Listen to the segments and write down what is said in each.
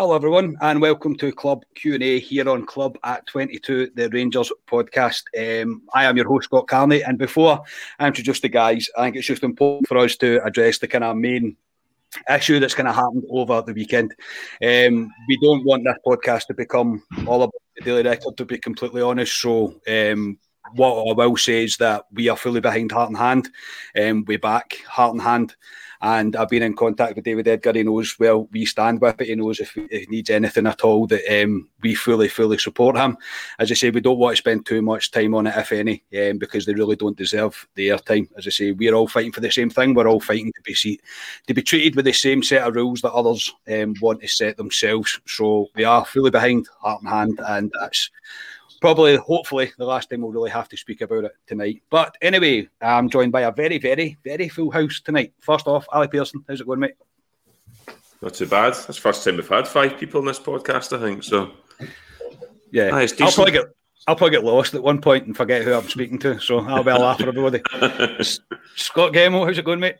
Hello everyone and welcome to Club Q&A here on Club at 22, the Rangers podcast. I am your host Scott Carney, and before I introduce the guys, I think it's just important for us to address the kind of main issue that's kind of happened over the weekend. We don't want this podcast to become all about the Daily Record, to be completely honest, so what I will say is that we are fully behind Heart and Hand. We back Heart and Hand. And I've been in contact with David Edgar. He knows where we stand with it. He knows if he needs anything at all that we fully support him. As I say, we don't want to spend too much time on it, if any, because they really don't deserve the airtime. As I say, we're all fighting for the same thing. We're all fighting to be treated with the same set of rules that others want to set themselves. So we are fully behind Heart and Hand, and that's probably, hopefully, the last time we'll really have to speak about it tonight. But anyway, I'm joined by a very, very, very full house tonight. First off, Ally Pearson, how's it going, mate? Not too bad. That's the first time we've had five people in this podcast, I think. So, yeah, I'll probably get lost at one point and forget who I'm speaking to. So I'll be a laugh for everybody. Scott Gemmell, how's it going, mate?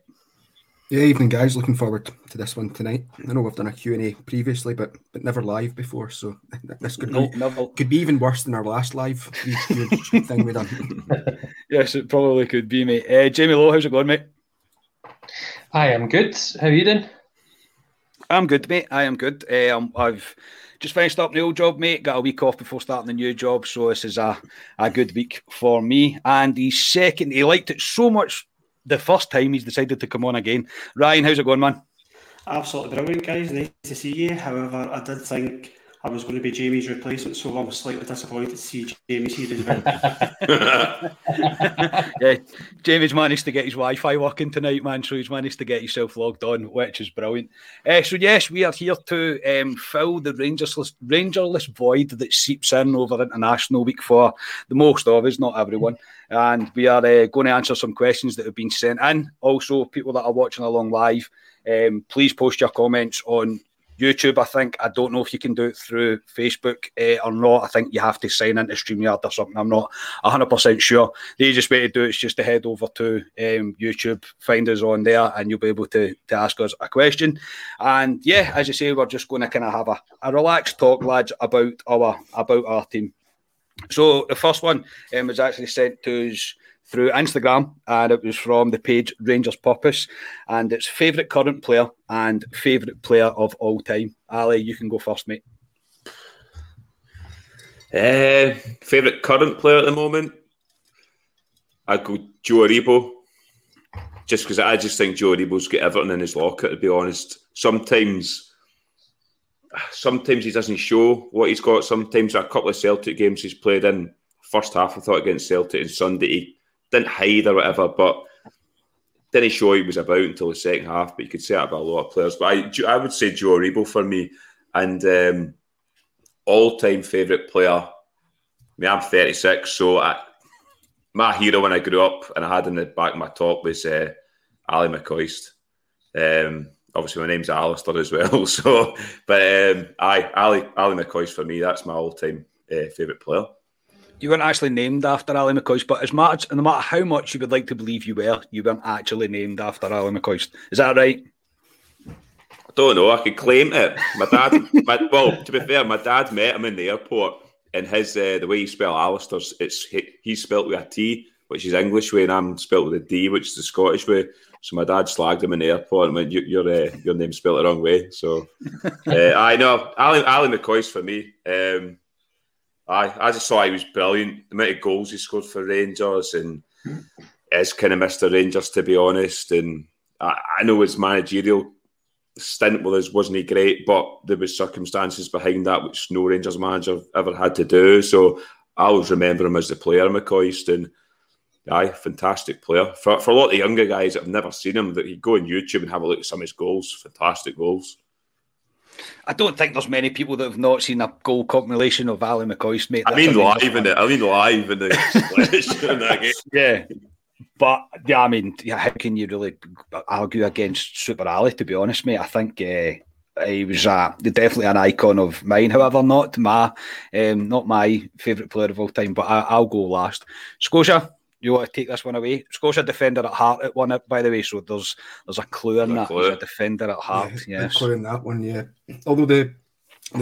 Yeah, evening, guys. Looking forward to this one tonight. I know we've done a Q&A previously, but never live before, so this could be even worse than our last live thing we done. Yes, it probably could be, mate. Jamie Lowe, how's it going, mate? I am good. How are you doing? I'm good, mate. I am good. I've just finished up the old job, mate. Got a week off before starting the new job, so this is a good week for me. And he liked it so much the first time he's decided to come on again. Ryan, how's it going, man? Absolutely brilliant, guys. Nice to see you. However, I did think I was going to be Jamie's replacement, so I'm slightly disappointed to see Jamie's here as well. Yeah, Jamie's managed to get his Wi-Fi working tonight, man, so he's managed to get himself logged on, which is brilliant. So yes, we are here to fill the Rangerless void that seeps in over International Week for the most of us, not everyone. And we are going to answer some questions that have been sent in. Also, people that are watching along live, please post your comments on YouTube, I think. I don't know if you can do it through Facebook or not. I think you have to sign into StreamYard or something. I'm not 100% sure. The easiest way to do it is just to head over to YouTube, find us on there, and you'll be able to ask us a question. And yeah, as I say, we're just going to kind of have a relaxed talk, lads, about our team. So the first one was actually sent to us through Instagram, and it was from the page Rangers Purpose, and it's favourite current player and favourite player of all time. Ali, you can go first, mate. Favourite current player at the moment? I'd go Joe Aribo, just because I just think Joe Aribo's got everything in his locker, to be honest. Sometimes he doesn't show what he's got. Sometimes a couple of Celtic games he's played in, first half I thought against Celtic and Sunday, he didn't hide or whatever, but didn't show he was about until the second half. But you could say that about a lot of players. But I would say Joe Aribo for me, and all-time favourite player. I mean, I'm 36, so my hero when I grew up and I had in the back of my top was Ally McCoist. Obviously, my name's Alistair as well. So, but Ally McCoist for me. That's my all-time favourite player. You weren't actually named after Ally McCoist, but as much, no matter how much you would like to believe you were, you weren't actually named after Ally McCoist. Is that right? I don't know. I could claim it. My dad, well, to be fair, my dad met him in the airport, and his the way you spell Alistair's, he's spelt with a T, which is English way, and I'm spelt with a D, which is the Scottish way. So my dad slagged him in the airport and went, your name's spelt the wrong way. So I know Ally McCoist for me. I just thought he was brilliant. The amount of goals he scored for Rangers, and is kind of Mr. Rangers, to be honest. And I know his managerial stint with us wasn't he great, but there was circumstances behind that which no Rangers manager ever had to do. So I always remember him as the player, McCoist, and aye, fantastic player. For a lot of younger guys that have never seen him, that you go on YouTube and have a look at some of his goals, fantastic goals. I don't think there's many people that have not seen a goal compilation of Ally McCoist, mate. I mean live in the yeah. But yeah, I mean, how can you really argue against Super Ally, to be honest, mate? I think he was definitely an icon of mine. However, not my favourite player of all time, but I'll go last. Scotia, you want to take this one away? Scotia defender at heart at one, by the way, so there's a clue in that. There's a defender at heart, yeah, yes. A clue in that one, yeah. Although the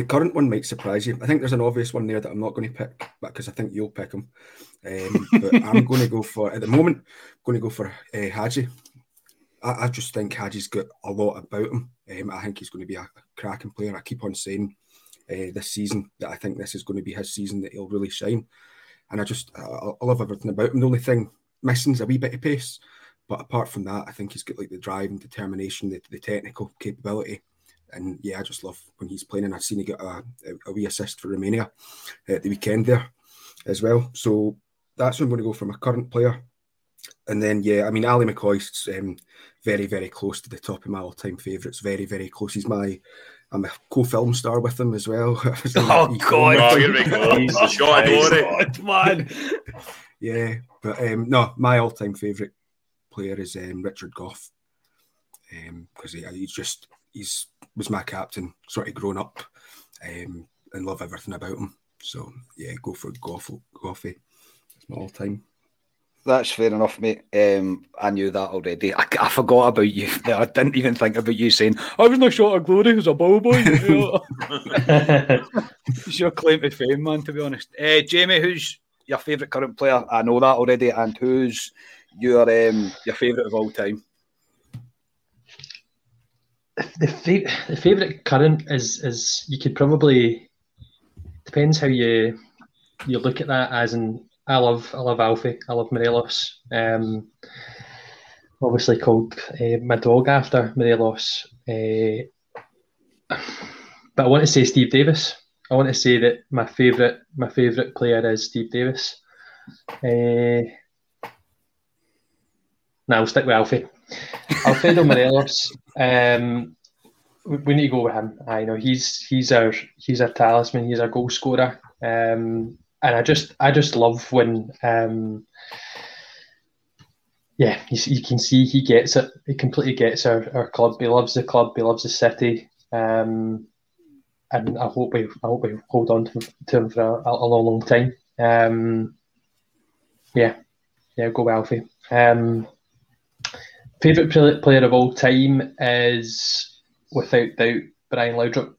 current one might surprise you. I think there's an obvious one there that I'm not going to pick, because I think you'll pick him. But I'm going to go for, at the moment, Hagi. I just think Hagi's got a lot about him. I think he's going to be a cracking player. I keep on saying this season that I think this is going to be his season that he'll really shine. And I love everything about him. The only thing missing is a wee bit of pace. But apart from that, I think he's got like the drive and determination, the technical capability. And yeah, I just love when he's playing. And I've seen he got a wee assist for Romania at the weekend there as well. So that's where I'm going to go for my current player. And then, yeah, I mean, Ally McCoist's very, very close to the top of my all-time favourites. Very, very close. I'm a co-film star with him as well. Oh, God. Here we go. He's a shot of glory. Man. Yeah, but no, my all-time favourite player is Richard Gough. Because he was my captain, sort of grown up, and love everything about him. So, yeah, go for Goughy. It's my all-time. That's fair enough, mate. I knew that already. I forgot about you. I didn't even think about you saying, I was no shot of glory as a ball boy. It's your claim to fame, man, to be honest. Jamie, who's your favourite current player? I know that already. And who's your favourite of all time? The favourite current is you could probably, depends how you look at that, as in, I love Alfie. I love Morelos. Obviously called my dog after Morelos. But I want to say Steve Davis. I want to say that my favourite player is Steve Davis. I'll stick with Alfie. Alfredo Morelos. We need to go with him. I know he's our talisman. He's our goal scorer. And I just love when, you can see he gets it. He completely gets our club. He loves the club. He loves the city. And I hope we hold on to him for a long, long time. Go with Alfie. Favourite player of all time is, without doubt, Brian Laudrup.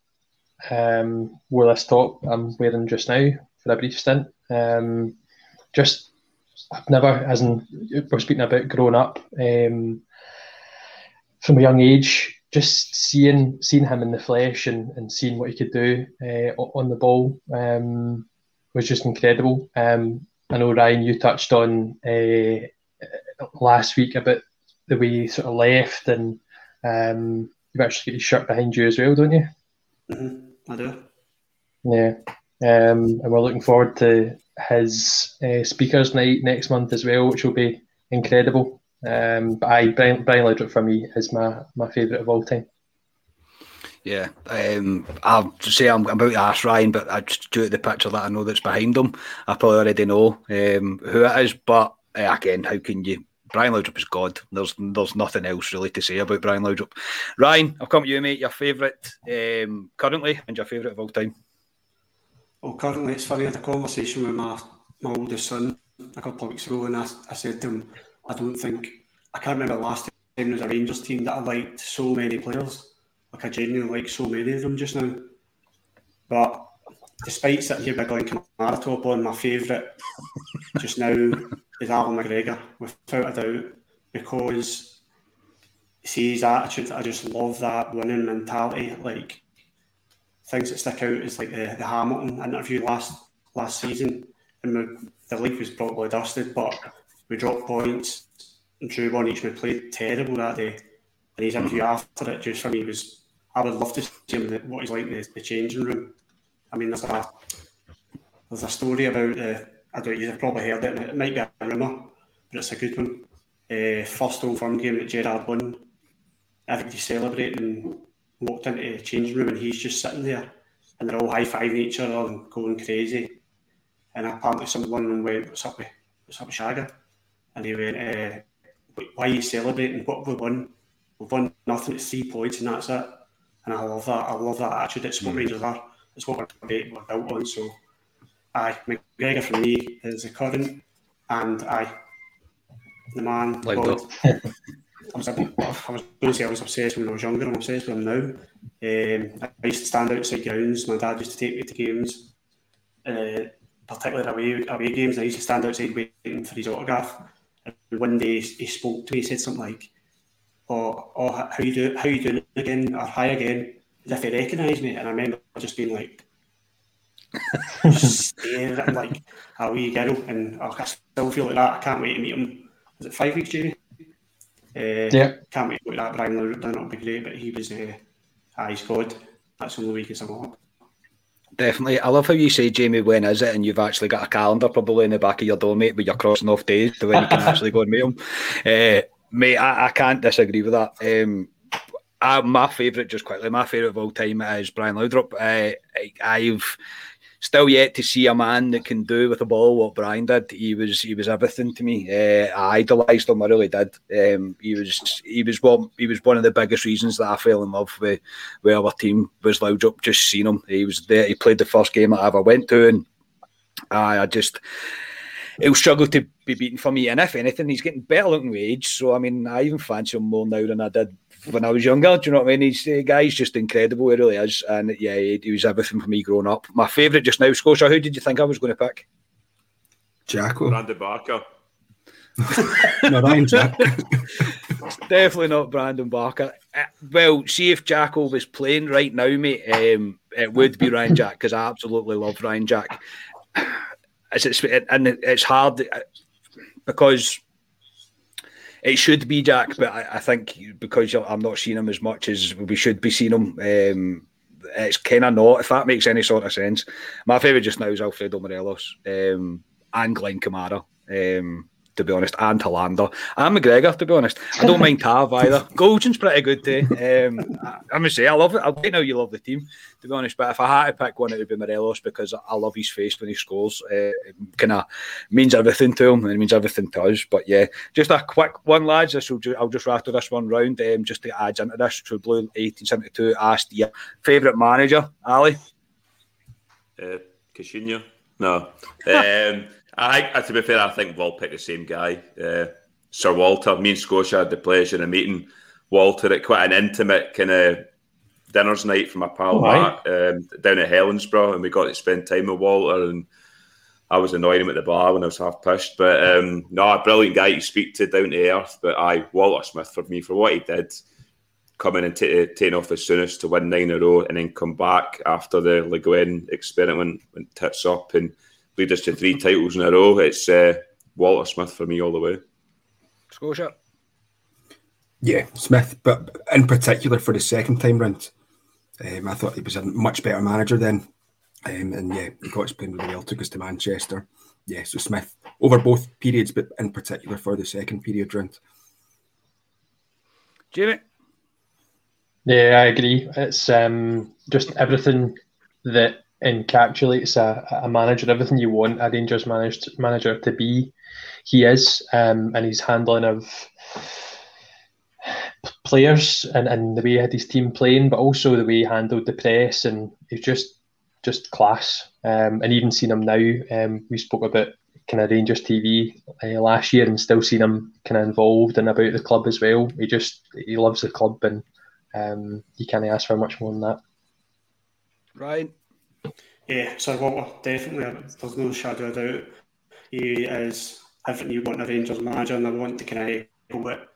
Wore this top I'm wearing just now. A brief stint, just I've never, as in, we're speaking about growing up, from a young age, just seeing him in the flesh and seeing what he could do on the ball was just incredible. I know, Ryan, you touched on last week about the way he sort of left, and you've actually got his shirt behind you as well, don't you? Mm-hmm. I do. Yeah. And we're looking forward to his speakers night next month as well, which will be incredible. But Brian Laudrup for me is my favourite of all time. Yeah, I'll say I'm about to ask Ryan, but I just do it the picture that I know that's behind him. I probably already know who it is, but again, how can you? Brian Laudrup is God. There's nothing else really to say about Brian Laudrup. Ryan, I'll come to you, mate. Your favourite currently and your favourite of all time. Well, currently, it's funny, I had a conversation with my oldest son a couple of weeks ago, and I said to him, I can't remember the last time there was a Rangers team that I liked so many players. Like, I genuinely like so many of them just now. But despite sitting here with Glen Kamara top on, my favourite just now is Alan McGregor, without a doubt, because see his attitude, I just love that winning mentality. Like, things that stick out is like the Hamilton interview last season, and the league was probably dusted, but we dropped points and drew one each. We played terrible that day, and his interview after it, just for me, was, I would love to see him, what he's like in the changing room. I mean, there's a story about, I don't know, you've probably heard it, it might be a rumour, but it's a good one. First Old Firm game that Gerrard won, everybody's celebrating, walked into the changing room, and he's just sitting there, and they're all high-fiving each other and going crazy. And apparently someone went, what's up with Hagi? And he went, why are you celebrating? What have we won? We've won nothing, it's 3 points, and that's it. And I love that attitude. It's what Rangers are. It's what we're built on. So, McGregor for me is the current, and the man. Like that. I was going to say I was obsessed when I was younger, I'm obsessed with him now. I used to stand outside grounds. My dad used to take me to games, particularly away games, and I used to stand outside waiting for his autograph. And one day he spoke to me, he said something like, oh, how you doing again, or hi again, as if he recognised me. And I remember just being like, just staring at him like a wee girl, and I still feel like that. I can't wait to meet him. Was it 5 weeks, Jamie? Yeah. Can't wait to go to that Brian Laudrup, that'll be great, but he was, he's God. That's the only way he can sum up. Definitely. I love how you say, Jamie, when is it? And you've actually got a calendar probably in the back of your door, mate, where you're crossing off days to when you can actually go and meet him. Mate, I can't disagree with that. My favourite, just quickly, my favourite of all time is Brian Laudrup. I've still yet to see a man that can do with the ball what Brian did. He was everything to me. I idolised him. I really did. He was one of the biggest reasons that I fell in love with our team was Laudrup. Just seeing him, he was there. He played the first game I ever went to, and I just. He'll struggle to be beaten for me, and if anything, he's getting better looking with age. So, I mean, I even fancy him more now than I did when I was younger. Do you know what I mean? The guy's just incredible. He really is. And, yeah, he was everything for me growing up. My favourite just now, Scotia, who did you think I was going to pick? Jacko. Randy Barker. No, Ryan Jack. Definitely not Brandon Barker. Well, see if Jacko was playing right now, mate, it would be Ryan Jack, because I absolutely love Ryan Jack. It's hard because it should be Jack, but I think because I'm not seeing him as much as we should be seeing him, it's kind of not, if that makes any sort of sense. My favourite just now is Alfredo Morelos and Glen Kamara, to be honest, and Hollander, and McGregor, to be honest. I don't mind Tav either. Goldson's pretty good too. I must say, I love it. I know you love the team, to be honest, but if I had to pick one, it would be Morelos, because I love his face when he scores. It kind of means everything to him, and it means everything to us. But yeah, just a quick one, lads. I'll just rattle this one round, just to add into this. True Blue, 1872, asked your favourite manager, Ali? Coutinho? No. To be fair, I think we'll pick the same guy, Sir Walter. Me and Scotia had the pleasure of meeting Walter at quite an intimate kind of dinner's night from my pal Mark, down at Helensburgh, and we got to spend time with Walter, and I was annoying him at the bar when I was half pissed. But no, a brilliant guy to speak to, down to earth. But aye, Walter Smith for me, for what he did, coming and taking off as soonest to win 9 in a row and then come back after the Le Guin experiment went tits up and lead us to 3 titles in a row. It's Walter Smith for me all the way. Scotia? Yeah, Smith, but in particular for the second time round. I thought he was a much better manager then. And yeah, he got us playing really well, took us to Manchester. Yeah, so Smith over both periods, but in particular for the second period round. Jamie? Yeah, I agree. It's just everything that encapsulates a manager, everything you want a dangerous manager to be. He is, and his handling of players and the way he had his team playing, but also the way he handled the press, and it's just class. And even seeing him now, we spoke about kind of Rangers TV last year, and still seeing him kind of involved and about the club as well. He loves the club, and you can't ask for much more than that. Ryan? Yeah, Sir Walter, definitely. There's no shadow of doubt. He is everything you want in a Rangers manager, and I want to kind of echo what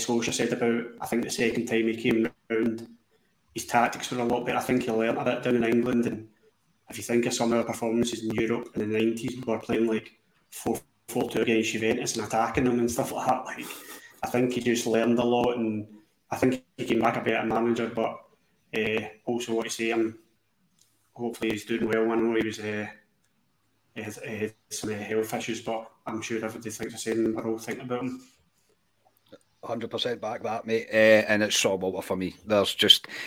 Scotia said about, I think the second time he came round, his tactics were a lot better. I think he learnt a bit down in England, and if you think of some of our performances in Europe in the 90s, we were playing like 4-4-2 against Juventus and attacking them and stuff like that. Like, I think he just learned a lot, and I think he came back a better manager, but also what you say, hopefully he's doing well. I know he was had some health issues, but I'm sure everybody thinks the same, and we're all thinking about him. 100% back that, mate, and it's Sir Walter for me.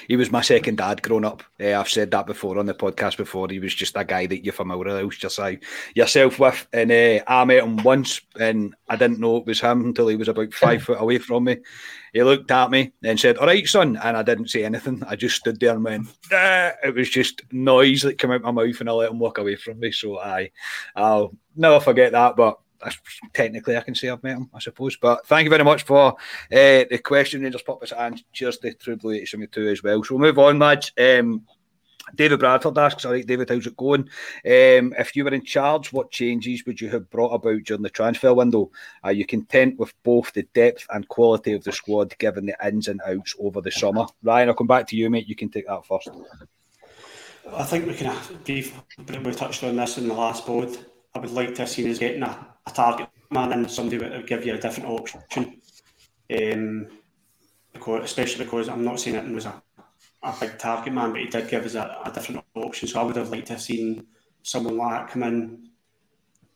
He was my second dad growing up. I've said that before on the podcast before. He was just a guy that you're familiar yourself with, and I met him once, and I didn't know it was him until he was about 5 foot away from me. He looked at me and said, "All right, son," and I didn't say anything. I just stood there and went, it was just noise that came out my mouth, and I let him walk away from me. So I'll never forget that, but technically I can say I've met him, I suppose. But thank you very much for the question, Rangers Purpose, and cheers to True Blue 872 as well. So we'll move on, lads. David Bradford asks, "All right, David, how's it going? If you were in charge, what changes would you have brought about during the transfer window? Are you content with both the depth and quality of the squad, given the ins and outs over the summer?" Ryan, I'll come back to you, mate. You can take that first. I think we can we touched on this in the last pod. I would like to have seen us getting a target man and somebody that would give you a different option. Because I'm not saying Itten was a big target man, but he did give us a different option. So I would have liked to have seen someone like that come in.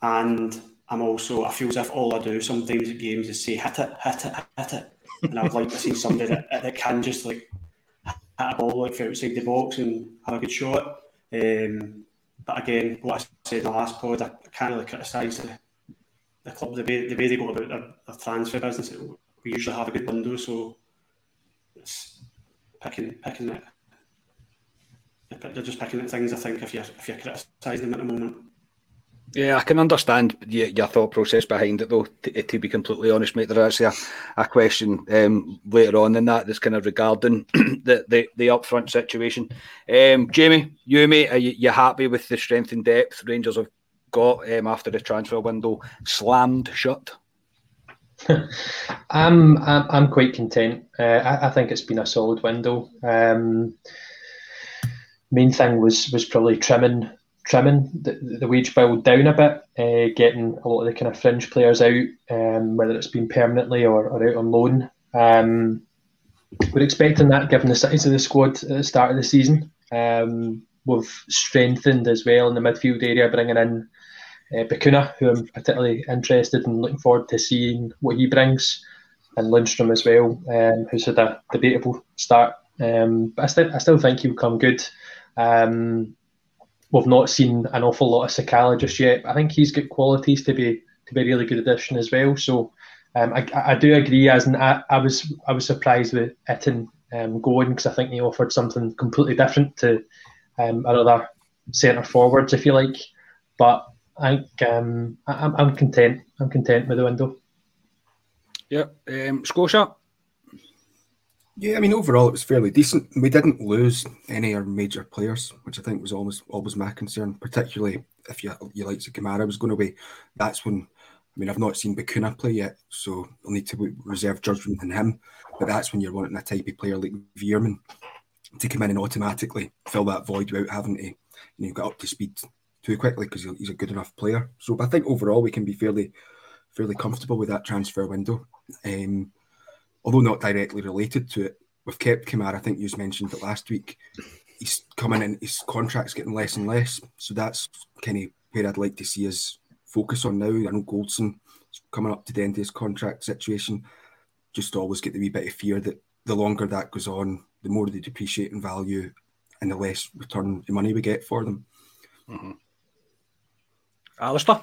And I feel as if all I do sometimes at games is say, hit it. And I would like to see somebody that can just like hit a ball like outside the box and have a good shot. But again, what I said in the last pod, I can't really criticise the club, the way they go about their transfer business. We usually have a good window, so it's picking it. They're just picking at things, I think, if you're criticising them at the moment. Yeah, I can understand your thought process behind it, though, to be completely honest, mate. There's actually a question later on in that that's kind of regarding the upfront situation. Jamie, you, mate, are you happy with the strength and depth Rangers have got after the transfer window slammed shut? I'm quite content. I think it's been a solid window. Main thing was probably trimming the wage bill down a bit, getting a lot of the kind of fringe players out, whether it's been permanently or out on loan. We're expecting that given the size of the squad at the start of the season. We've strengthened as well in the midfield area, bringing in Bakuna, who I'm particularly interested in, looking forward to seeing what he brings, and Lindstrom as well, who's had a debatable start. But I still think he'll come good. We've not seen an awful lot of Sakala just yet. I think he's got qualities to be a really good addition as well. So I do agree. As in, I was surprised with Itten going, because I think they offered something completely different to another centre forwards, if you like. But I think I'm content. I'm content with the window. Yeah, Scotia. Yeah, I mean, overall it was fairly decent. We didn't lose any of our major players, which I think was always my concern, particularly if you like Kamara was going away, that's when, I mean, I've not seen Bakuna play yet, so I'll need to reserve judgment on him. But that's when you're wanting a type of player like Veerman to come in and automatically fill that void without having to, you know, get up to speed too quickly, because he's a good enough player. So, but I think overall we can be fairly comfortable with that transfer window. Although not directly related to it, we've kept Kamara. I think you mentioned it last week. He's coming in, his contract's getting less and less. So that's kind of where I'd like to see us focus on now. I know Goldson is coming up to the end of his contract situation. Just always get the wee bit of fear that the longer that goes on, the more they depreciate in value and the less return the money we get for them. Mm-hmm. Alistair?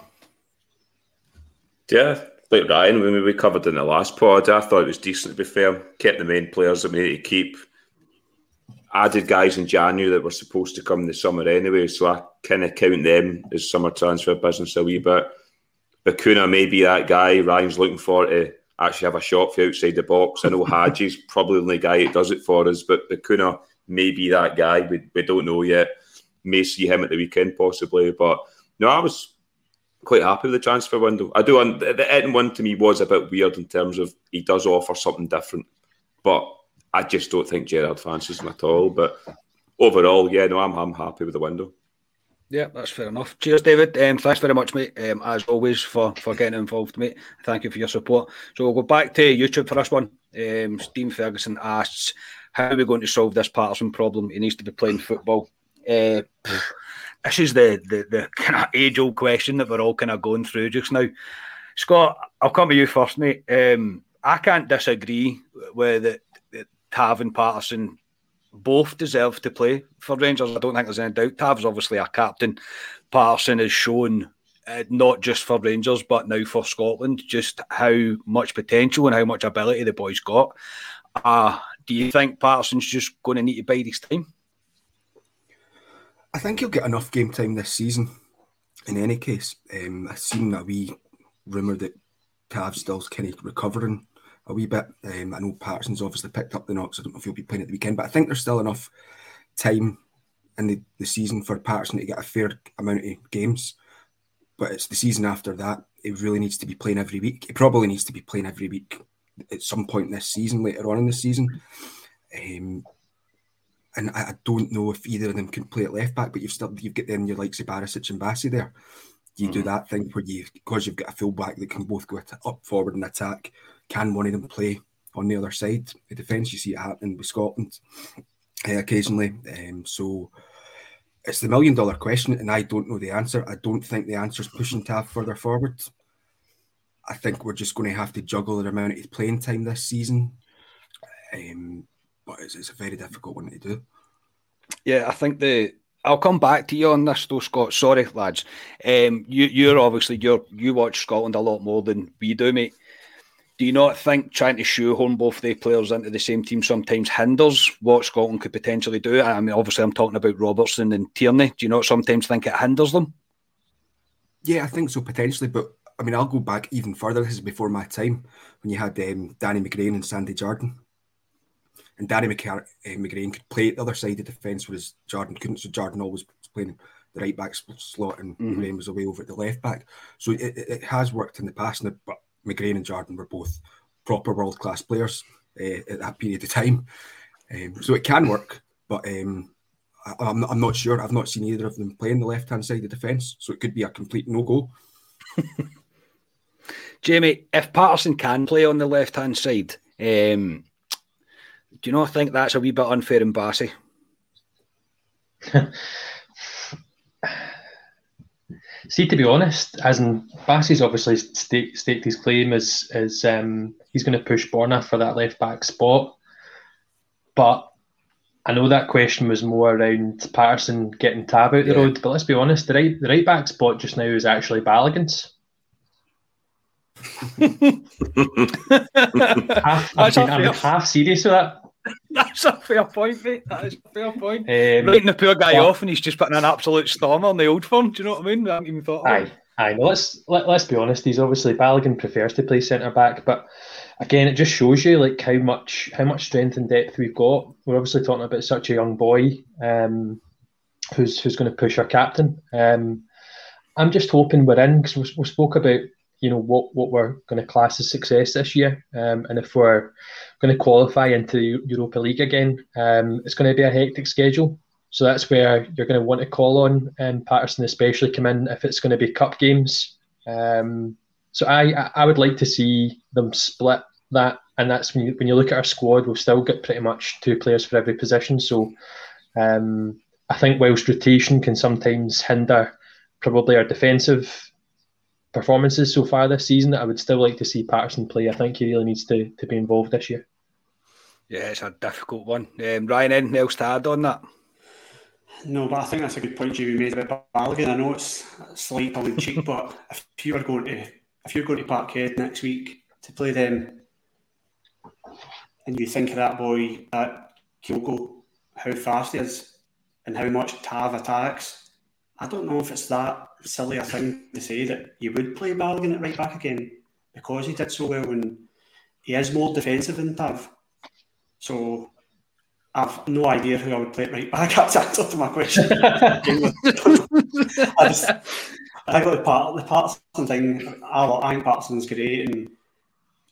Yeah, like Ryan, when we covered in the last pod, I thought it was decent, to be fair. Kept the main players that we need to keep. Added guys in January that were supposed to come in the summer anyway, so I kind of count them as summer transfer business a wee bit. Bakuna may be that guy Ryan's looking for to actually have a shot for outside the box. I know Hagi's probably the only guy that does it for us, but Bakuna may be that guy. We don't know yet. May see him at the weekend possibly, but no, I was quite happy with the transfer window. I do. The Itten one to me was a bit weird in terms of he does offer something different, but I just don't think Gerrard fancies him at all. But overall, yeah, no, I'm happy with the window. Yeah, that's fair enough. Cheers, David. Thanks very much, mate, as always, for getting involved, mate. Thank you for your support. So we'll go back to YouTube for this one. Steve Ferguson asks, how are we going to solve this Patterson problem? He needs to be playing football. This is the kind of age-old question that we're all kind of going through just now. Scott, I'll come to you first, mate. I can't disagree with it. Tav and Patterson both deserve to play for Rangers. I don't think there's any doubt. Tav's obviously our captain. Patterson has shown, not just for Rangers, but now for Scotland, just how much potential and how much ability the boy's got. Do you think Patterson's just going to need to bide his time? I think he'll get enough game time this season. In any case, I've seen a wee rumour that Tav's still kind of recovering a wee bit. I know Patterson's obviously picked up the knocks. I don't know if he'll be playing at the weekend, but I think there's still enough time in the season for Patterson to get a fair amount of games. But it's the season after that. He really needs to be playing every week. He probably needs to be playing every week at some point this season, later on in the season. And I don't know if either of them can play at left back, but you've got them, your likes of Barisic and Bassey there. You do that thing where you've got a full back that can both go up, forward and attack. Can one of them play on the other side? The defence, you see it happening with Scotland occasionally. So it's the million-dollar question, and I don't know the answer. I don't think the answer is pushing Tav further forward. I think we're just going to have to juggle the amount of playing time this season. But it's a very difficult one to do. Yeah, I think I'll come back to you on this though, Scott. Sorry, lads. You're obviously, you watch Scotland a lot more than we do, mate. Do you not think trying to shoehorn both the players into the same team sometimes hinders what Scotland could potentially do? I mean, obviously I'm talking about Robertson and Tierney. Do you not sometimes think it hinders them? Yeah, I think so, potentially. But, I mean, I'll go back even further. This is before my time, when you had Danny McGrain and Sandy Jardine. And Danny McGrain could play at the other side of the defence, whereas Jardine couldn't. So Jardine always was playing the right-back slot and McGrain was away over at the left-back. So it has worked in the past, but McGrain and Jardine were both proper world-class players at that period of time. So it can work, but I'm not sure. I've not seen either of them playing the left-hand side of the defence, so it could be a complete no-go. Jamie, if Patterson can play on the left-hand side... do you not think that's a wee bit unfair in Bassey? See, to be honest, as in Bassey's obviously staked his claim as he's going to push Borna for that left back spot. But I know that question was more around Patterson getting Tav out the road. But let's be honest, the right back spot just now is actually Balogun's. I'm half serious with that. That's a fair point, mate. That is a fair point. Writing the poor guy off, and he's just putting an absolute storm on the old firm. Do you know what I mean? I haven't even thought of it. Aye. No, let's be honest. He's obviously Balogun prefers to play centre back, but again, it just shows you like how much strength and depth we've got. We're obviously talking about such a young boy, who's going to push our captain. I'm just hoping we're in, because we spoke about, you know, what we're going to class as success this year. And if we're going to qualify into the Europa League again, it's going to be a hectic schedule. So that's where you're going to want to call on Patterson especially come in if it's going to be cup games. So I would like to see them split that. And that's when you look at our squad, we've still got pretty much two players for every position. So I think whilst rotation can sometimes hinder probably our defensive performances so far this season, I would still like to see Patterson play. I think he really needs to be involved this year. Yeah, it's a difficult one. Ryan, anything else to add on that? No, but I think that's a good point you made about Balogun. I know it's slightly tongue in cheek, but if you're going to Parkhead next week to play them, and you think of that boy, that Kyogo, how fast he is, and how much Tav attacks, I don't know if it's that silly a thing to say that you would play Balogun at right back again, because he did so well when he is more defensive than Tav. So I've no idea who I would play at right back. That's answer to my question. I got the Patterson thing. I think Patterson's great, and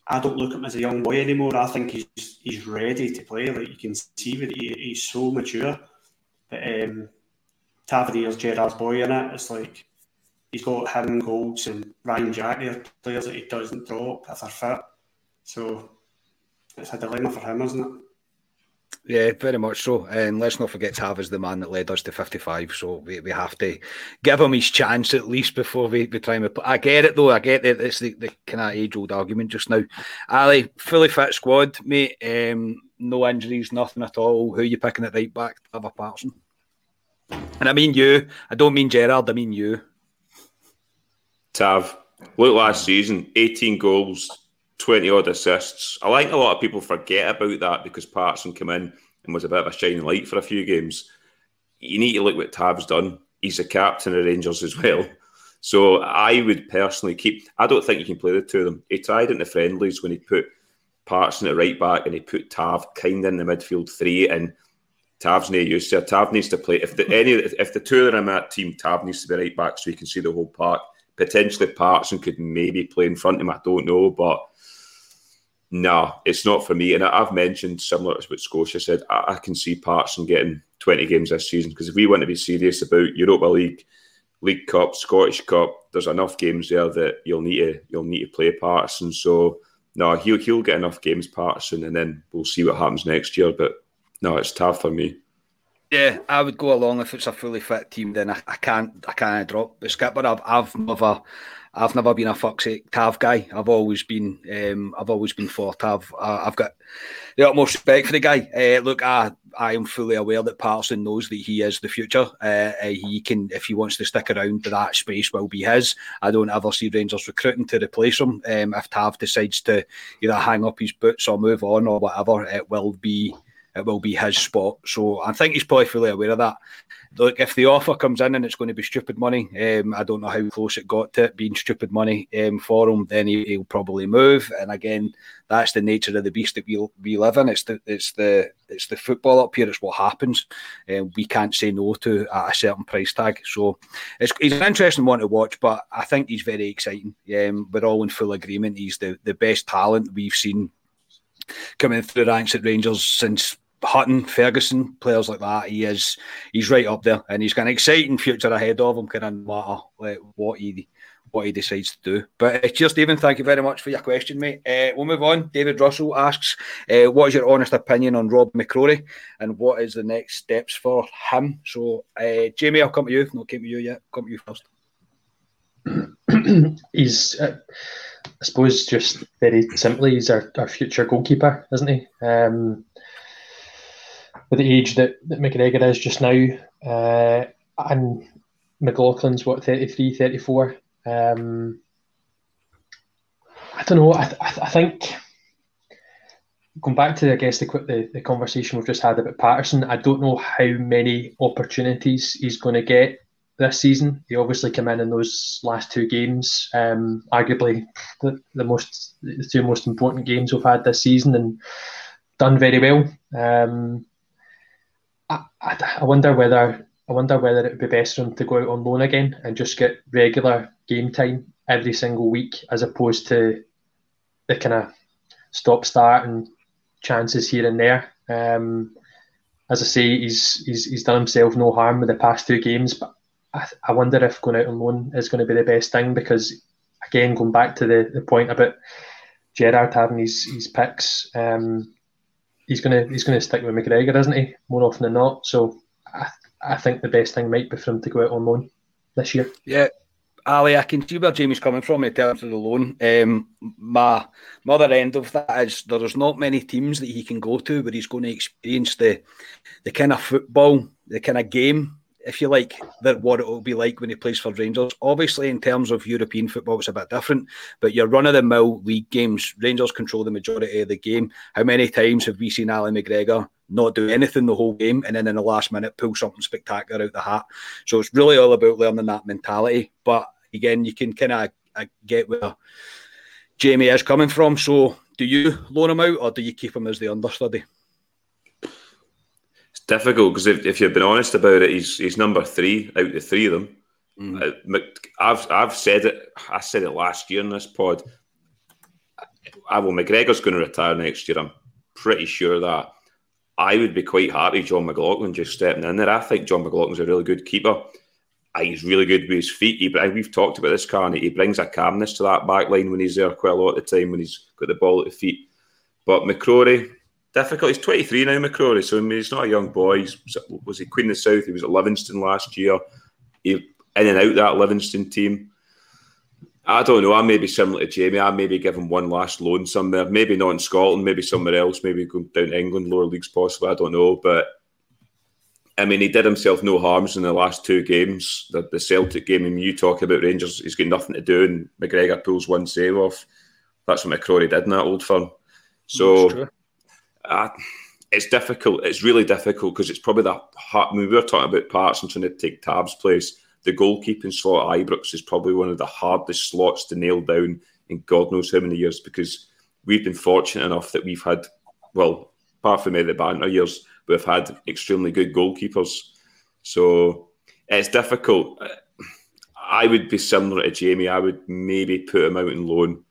I don't look at him as a young boy anymore. I think he's ready to play. Like, you can see that he's so mature. But Tavernier's Gerrard's boy in it. It's like he's got him, Goldson, and Ryan Jack. They're players that he doesn't drop if they're fit. So it's a dilemma for him, isn't it? Yeah, very much so. And let's not forget Tav is the man that led us to 55, so we have to give him his chance at least before we try and... I get it, though. I get that it's the kind of age-old argument just now. Ali, fully fit squad, mate. No injuries, nothing at all. Who are you picking at right back? Tav or Patterson? And I mean you. I don't mean Gerrard, I mean you. Tav. Look, last season, 18 goals... 20-odd assists. I think a lot of people forget about that because Patterson came in and was a bit of a shining light for a few games. You need to look what Tav's done. He's the captain of Rangers as well. So I would personally keep... I don't think you can play the two of them. He tried in the friendlies when he put Patterson at right back and he put Tav kind of in the midfield three, and Tav's no use there. Tav needs to play. If the two of them are in that team, Tav needs to be right back so he can see the whole park. Potentially Patterson could maybe play in front of him. I don't know, but no, it's not for me. And I've mentioned, similar to what Scotia said, I can see Patterson getting 20 games this season, because if we want to be serious about Europa League, League Cup, Scottish Cup, there's enough games there that you'll need to play Patterson. So no, he'll get enough games, Patterson, and then we'll see what happens next year. But no, it's tough for me. Yeah, I would go along if it's a fully fit team. Then I can't drop the skipper. I've never been a fucksake Tav guy. I've always been for Tav. I've got the utmost respect for the guy. Look, I am fully aware that Patterson knows that he is the future. He can, if he wants to stick around, that space will be his. I don't ever see Rangers recruiting to replace him. If Tav decides to either hang up his boots or move on or whatever, it will be his spot. So I think he's probably fully aware of that. Look, if the offer comes in and it's going to be stupid money, I don't know how close it got to it being stupid money for him, then he'll probably move. And again, that's the nature of the beast that we live in. It's the football up here. It's what happens. We can't say no to at a certain price tag. So he's an interesting one to watch, but I think he's very exciting. We're all in full agreement. He's the best talent we've seen coming through the ranks at Rangers since Hutton, Ferguson, players like that. He's right up there, and he's got an exciting future ahead of him. Kind of matter what he decides to do. But cheers, Stephen. Thank you very much for your question, mate. We'll move on. David Russell asks, "What is your honest opinion on Rob McCrory, and what is the next steps for him?" So, Jamie, I'll come to you. Not came to you yet. Come to you first. He's. I suppose just very simply, he's our future goalkeeper, isn't he? With the age that McGregor is just now, and McLaughlin's, what, 33, 34? I don't know. I think, going back to, I guess, the conversation we've just had about Patterson, I don't know how many opportunities he's going to get this season. He obviously came in those last two games, arguably the two most important games we've had this season, and done very well. I wonder whether I wonder whether it would be best for him to go out on loan again and just get regular game time every single week, as opposed to the kind of stop-start and chances here and there. As I say, he's done himself no harm with the past two games, but I wonder if going out on loan is going to be the best thing, because, again, going back to the point about Gerrard having his picks, he's going to stick with McGregor, isn't he? More often than not. So I think the best thing might be for him to go out on loan this year. Yeah, Ali, I can see where Jamie's coming from in terms of the loan. My other end of that is there's not many teams that he can go to where he's going to experience the kind of football, the kind of game, if you like, that what it will be like when he plays for Rangers. Obviously, in terms of European football, it's a bit different, but your run-of-the-mill league games, Rangers control the majority of the game. How many times have we seen Ally McGregor not do anything the whole game and then in the last minute pull something spectacular out the hat? So it's really all about learning that mentality. But again, you can kind of get where Jamie is coming from. So do you loan him out or do you keep him as the understudy? It's difficult because if you've been honest about it, he's number three out of the three of them. Mm-hmm. I've said it. I said it last year in this pod. McGregor's going to retire next year. I'm pretty sure that. I would be quite happy John McLaughlin just stepping in there. I think John McLaughlin's a really good keeper. He's really good with his feet. We've talked about this, Carney. He brings a calmness to that back line when he's there quite a lot of the time, when he's got the ball at the feet. But McCrory, difficult. He's 23 now, McCrory. So, I mean, he's not a young boy. Was he Queen of the South? He was at Livingston last year. He in and out that Livingston team. I don't know. I may be similar to Jamie. I maybe give him one last loan somewhere. Maybe not in Scotland. Maybe somewhere else. Maybe going down to England, lower leagues possibly. I don't know. But, I mean, he did himself no harms in the last two games. The Celtic game, and you talk about Rangers, he's got nothing to do and McGregor pulls one save off. That's what McCrory did in that old firm. So, it's difficult. It's really difficult because it's probably that heart. We were talking about Parts and trying to take Tab's place. The goalkeeping slot at Ibrox is probably one of the hardest slots to nail down in God knows how many years, because we've been fortunate enough that we've had, well, apart from the banter years, we've had extremely good goalkeepers. So it's difficult. I would be similar to Jamie. I would maybe put him out on loan.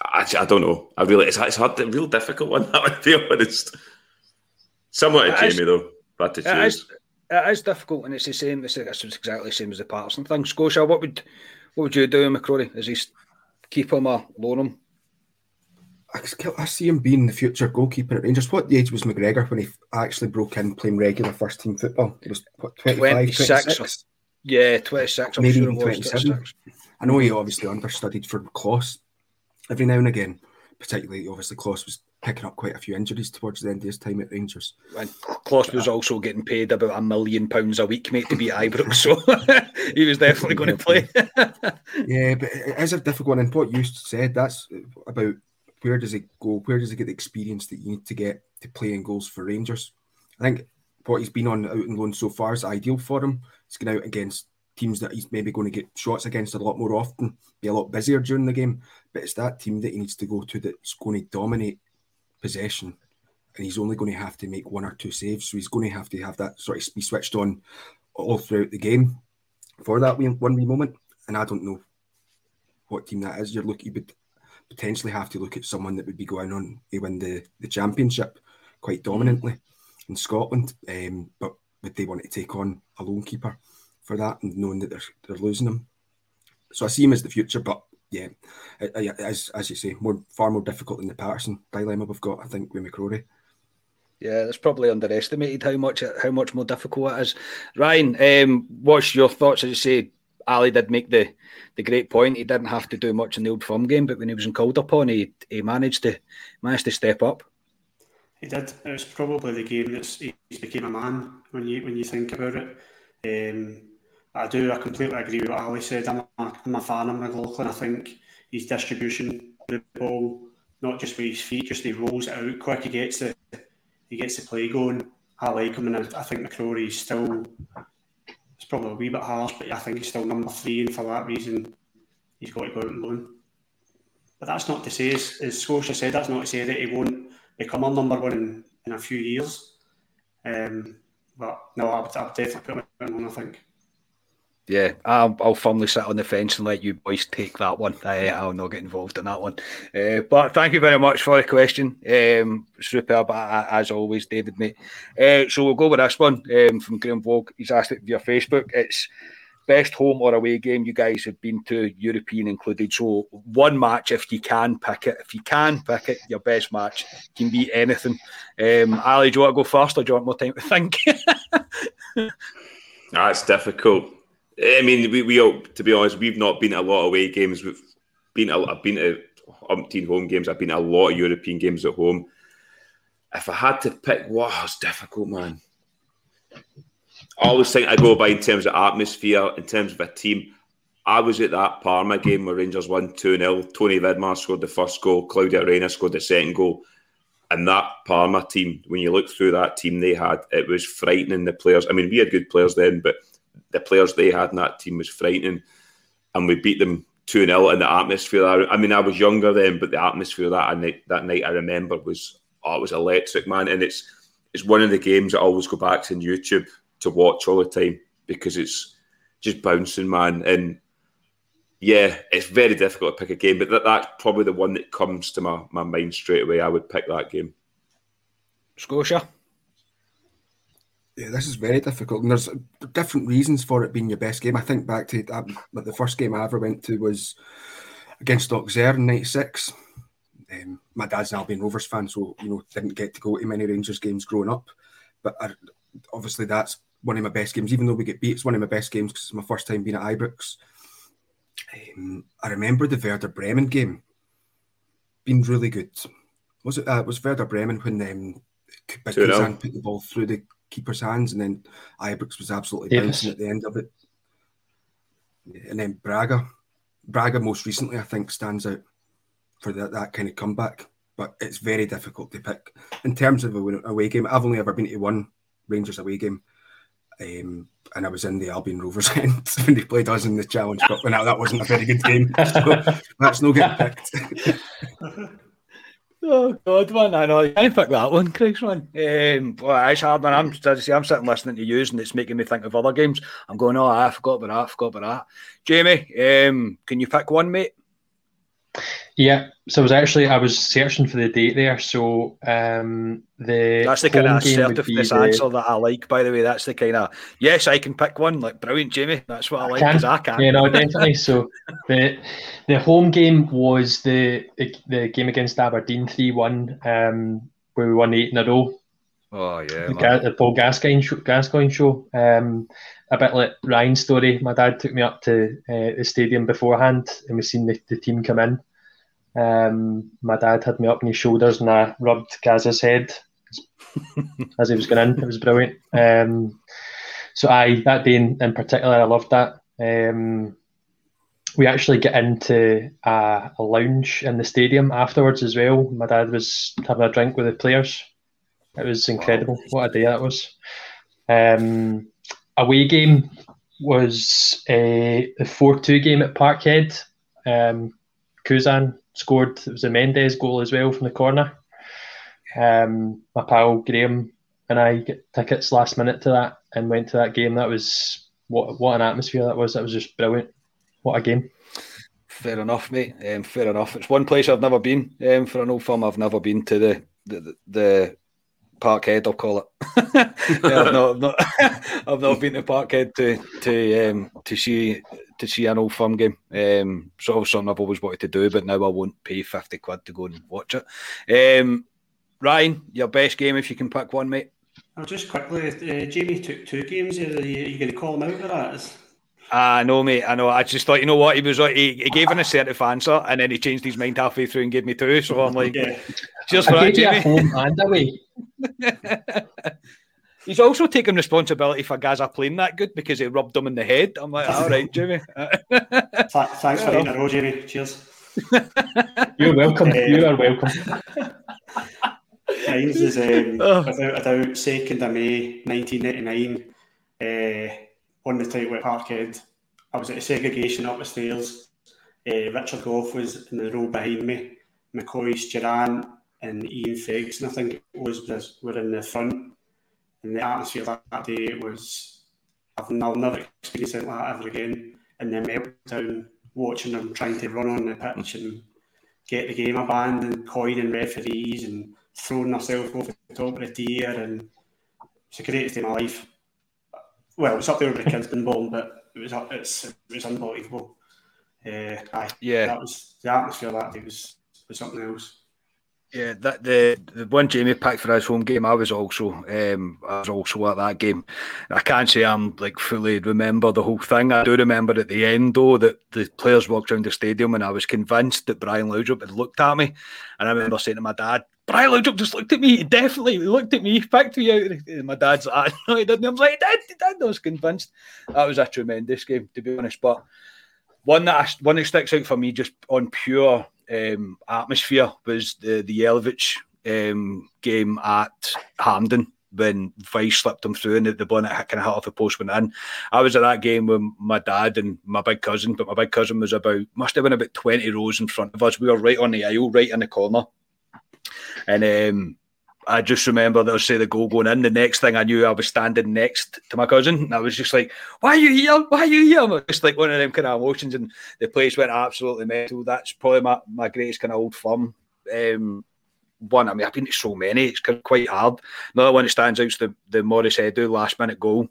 I don't know. I really, it's hard, a real difficult one, that would be honest. Somewhat to Jamie, though. Bad to choose. It is difficult, and it's the same. It's exactly the same as the Patterson thing. Scotia, what would you do with McCrory? Is he keep him or loan him? I see him being the future goalkeeper at Rangers. What the age was McGregor when he actually broke in playing regular first team football? He was what, 26? Yeah, 26. Maybe sure 27. I know he obviously understudied for Kloss every now and again. Particularly, obviously, Kloss was picking up quite a few injuries towards the end of his time at Rangers. And Kloss was also getting paid about £1 million a week, mate, to be at Ibrox, so he was definitely going to play. Yeah, but it is a difficult one. And what you said, that's about where does he go? Where does he get the experience that you need to get to play in goals for Rangers? I think what he's been on out and loan so far is ideal for him. He's going out against teams that he's maybe going to get shots against a lot more often, be a lot busier during the game, but it's that team that he needs to go to that's going to dominate possession, and he's only going to have to make one or two saves, so he's going to have that sort of be switched on all throughout the game for that one wee moment, and I don't know what team that is. You would potentially have to look at someone that would be going on to win the championship quite dominantly in Scotland, but would they want to take on a lone keeper for that, and knowing that they're losing him? So I see him as the future, but yeah, as you say, far more difficult than the Patterson dilemma we've got, I think, with McCrory. Yeah, that's probably underestimated how much more difficult it is. Ryan, what's your thoughts? As you say, Ali did make the great point. He didn't have to do much in the Old Firm game, but when he was called upon, he managed to step up. He did. It was probably the game that he became a man when you think about it. I completely agree with what Ali said. I'm a fan of McLaughlin. I think his distribution of the ball, not just with his feet, just he rolls it out quick. He gets the play going. I like him, and I think McCrory's still, it's probably a wee bit harsh, but I think he's still number three, and for that reason, he's got to go out and loan. But that's not to say, as Scotia said, that's not to say that he won't become a number one in a few years. But no, I'd definitely put him in one, I think. Yeah, I'll firmly sit on the fence and let you boys take that one. I'll not get involved in that one. But thank you very much for the question. Superb, as always, David, mate. So we'll go with this one from Graham Vogue. He's asked it via Facebook. It's best home or away game you guys have been to, European included. So one match, if you can pick it. If you can pick it, your best match can be anything. Ali, do you want to go first or do you want more time to think? It's difficult. I mean, we all, to be honest, we've not been to a lot of away games. I've been to umpteen home games. I've been to a lot of European games at home. If I had to pick, it's difficult, man. I always think I go by in terms of atmosphere, in terms of a team. I was at that Parma game where Rangers won 2-0. Tony Vidmar scored the first goal. Claudio Reyna scored the second goal. And that Parma team, when you look through that team they had, it was frightening, the players. I mean, we had good players then, but the players they had in that team was frightening, and we beat them 2-0 in the atmosphere. I mean, I was younger then, but the atmosphere that night I remember was, it was electric, man. And it's one of the games I always go back to on YouTube to watch all the time because it's just bouncing, man. And yeah, it's very difficult to pick a game, but that's probably the one that comes to my mind straight away. I would pick that game. Scotia. Yeah, this is very difficult, and there's different reasons for it being your best game. I think back to the first game I ever went to was against Auxerre in '96. My dad's an Albion Rovers fan, so didn't get to go to many Rangers games growing up. But obviously, that's one of my best games. Even though we get beat, it's one of my best games because it's my first time being at Ibrox. I remember the Werder Bremen game being really good. Was it? It was Werder Bremen when Bakuna put the ball through the keeper's hands, and then Ibrox was absolutely bouncing at the end of it. And then Braga most recently, I think, stands out for that kind of comeback. But it's very difficult to pick. In terms of an away game, I've only ever been to one Rangers away game, and I was in the Albion Rovers end when they played us in the Challenge Cup, and that wasn't a very good game. So that's no getting picked. Oh God, man! I know you can't pick that one, Chris. Man, it's hard, man. I'm sitting listening to you, and it's making me think of other games. I'm going, I forgot about that. Jamie, can you pick one, mate? Yeah. So I was searching for the date there. So that's the kind of assertiveness answer that I like. By the way, that's the kind of yes, I can pick one. Like brilliant, Jamie. That's what I like because I can. Yeah, no, definitely. So the home game was the game against Aberdeen 3-1, where we won 8 in a row. Oh yeah, the Paul Gascoigne show. A bit like Ryan's story. My dad took me up to the stadium beforehand, and we seen the team come in. My dad had me up on his shoulders, and I rubbed Gazza's head as he was going in. It was brilliant. That day in particular, I loved that. We actually get into a lounge in the stadium afterwards as well. My dad was having a drink with the players. It was incredible. What a day that was. Away game was the 4-2 game at Parkhead. Kuzan scored. It was a Mendes goal as well from the corner. My pal Graham and I get tickets last minute to that and went to that game. That was what an atmosphere that was. That was just brilliant. What a game. Fair enough, mate. Fair enough. It's one place I've never been. For an old firm, I've never been to the Parkhead, I'll call it. I've not been to Parkhead to see an Old Firm game. Sort of something I've always wanted to do, but now I won't pay 50 quid to go and watch it. Ryan, your best game if you can pick one, mate. I'll just quickly, Jamie took two games. Are you going to call him out for that? I know, mate. I know. I just thought, you know what? He gave an assertive answer and then he changed his mind halfway through and gave me two. So I'm like, just for that, Jamie. Home and away. He's also taken responsibility for Gaza playing that good because he rubbed him in the head. I'm like, all right, Jamie. Thanks for being a row, Jamie. Cheers. You're welcome. You are welcome. Mine is, without second of May 1999. On the tight with Parkhead, I was at a segregation up the stairs. Richard Gough was in the row behind me. McCoist, Duran, and Ian Ferguson, I think it was, were in the front. And the atmosphere that day was, I'll never experience it like that ever again. And the meltdown, watching them trying to run on the pitch and get the game abandoned, coining referees and throwing themselves over the top of the tier, and it's the greatest day of my life. Well, it's up there with the kids being born, but it was unbelievable. That was the atmosphere that day was something else. Yeah, that the one Jamie packed for his home game, I was also at that game. I can't say I'm like fully remember the whole thing. I do remember at the end though that the players walked around the stadium and I was convinced that Brian Laudrup had looked at me. And I remember saying to my dad, "Brian Laudrup just looked at me, he looked at me, picked me out." And my dad's like, "No, he didn't." I was like, "He did." I was convinced. That was a tremendous game, to be honest. But one that sticks out for me just on pure atmosphere was the Jelvic game at Hampden when Vice slipped him through and the one that kind of hit off the post went in. I was at that game with my dad and my big cousin, but my big cousin was must have been about 20 rows in front of us. We were right on the aisle, right in the corner, and I just remember they'll say the goal going in. The next thing I knew, I was standing next to my cousin, and I was just like, "Why are you here?" It was just like one of them kind of emotions, and the place went absolutely mental. That's probably my greatest kind of old firm one. I mean, I've been to so many; it's quite hard. Another one that stands out is the Morris Edu last minute goal.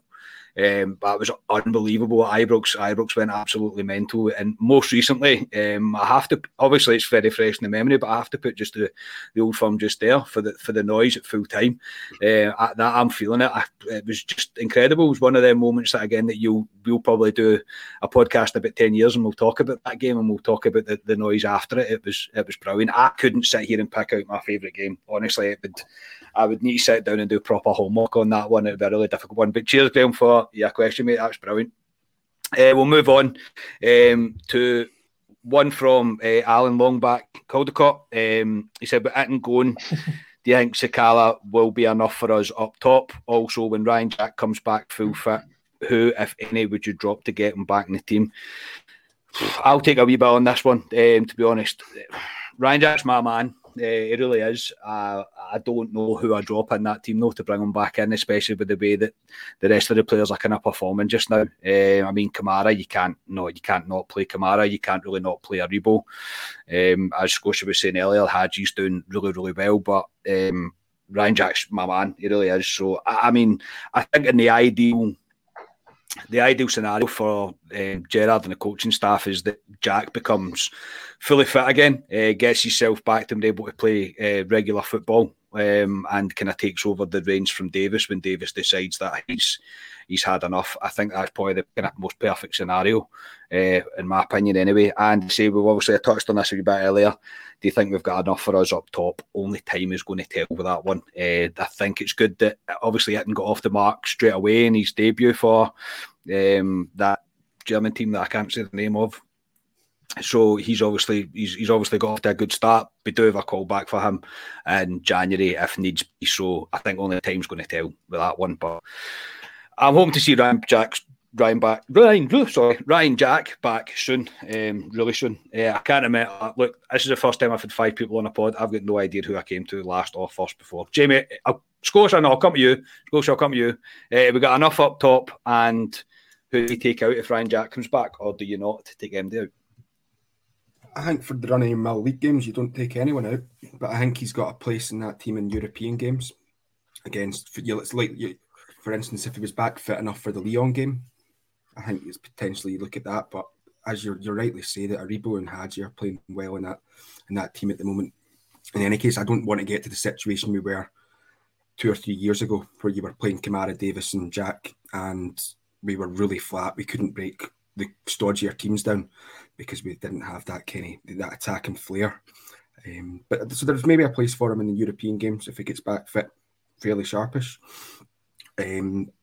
That was unbelievable. Ibrox went absolutely mental, and most recently, I have to. Obviously, it's very fresh in the memory, but I have to put just the old firm just there for the noise at full time. I'm feeling it. It was just incredible. It was one of them moments that again that we'll probably do a podcast in about 10 years, and we'll talk about that game and we'll talk about the noise after it. It was brilliant. I couldn't sit here and pick out my favourite game. Honestly, I would need to sit down and do proper homework on that one. It would be a really difficult one. But cheers, Graham, for your question, mate. That's brilliant. We'll move on to one from Alan Longback Caldecott. He said, "But Itten going, do you think Sakala will be enough for us up top? Also, when Ryan Jack comes back full fit, who, if any, would you drop to get him back in the team?" I'll take a wee bit on this one, to be honest. Ryan Jack's my man. It really is. I don't know who I drop in that team though to bring him back in, especially with the way that the rest of the players are kind of performing just now. I mean, Kamara, you can't not play Kamara. You can't really not play Aribo. As Scotia was saying earlier, Haji's doing really, really well, but Ryan Jack's my man. He really is. So I mean, I think in the ideal scenario for Gerrard and the coaching staff is that Jack becomes fully fit again, gets himself back to being able to play regular football, and kind of takes over the reins from Davis when Davis decides that he's had enough. I think that's probably the kind of most perfect scenario, in my opinion anyway. And say, we've obviously touched on this a wee bit earlier. Do you think we've got enough for us up top? Only time is going to tell with that one. I think it's good that obviously Itten got off the mark straight away in his debut for that German team that I can't say the name of. So he's obviously got off to a good start. We do have a call back for him in January if needs be. So I think only time's going to tell with that one. But I'm hoping to see Ryan Jack back soon, really soon. I can't remember. Look, this is the first time I've had 5 people on a pod. I've got no idea who I came to last or first before. Jamie, I'll come to you. We got enough up top, and who do you take out if Ryan Jack comes back, or do you not take MD out? I think for the running mill league games, you don't take anyone out, but I think he's got a place in that team in European games. For instance, if he was back fit enough for the Lyon game, I think it's potentially you look at that. But as you're rightly saying, that Aribo and Hagi are playing well in that team at the moment. In any case, I don't want to get to the situation we were 2 or 3 years ago, where you were playing Kamara, Davis, and Jack, and we were really flat. We couldn't break the stodgier teams down because we didn't have that attacking flair. But so there's maybe a place for him in the European games if he gets back fit, fairly sharpish.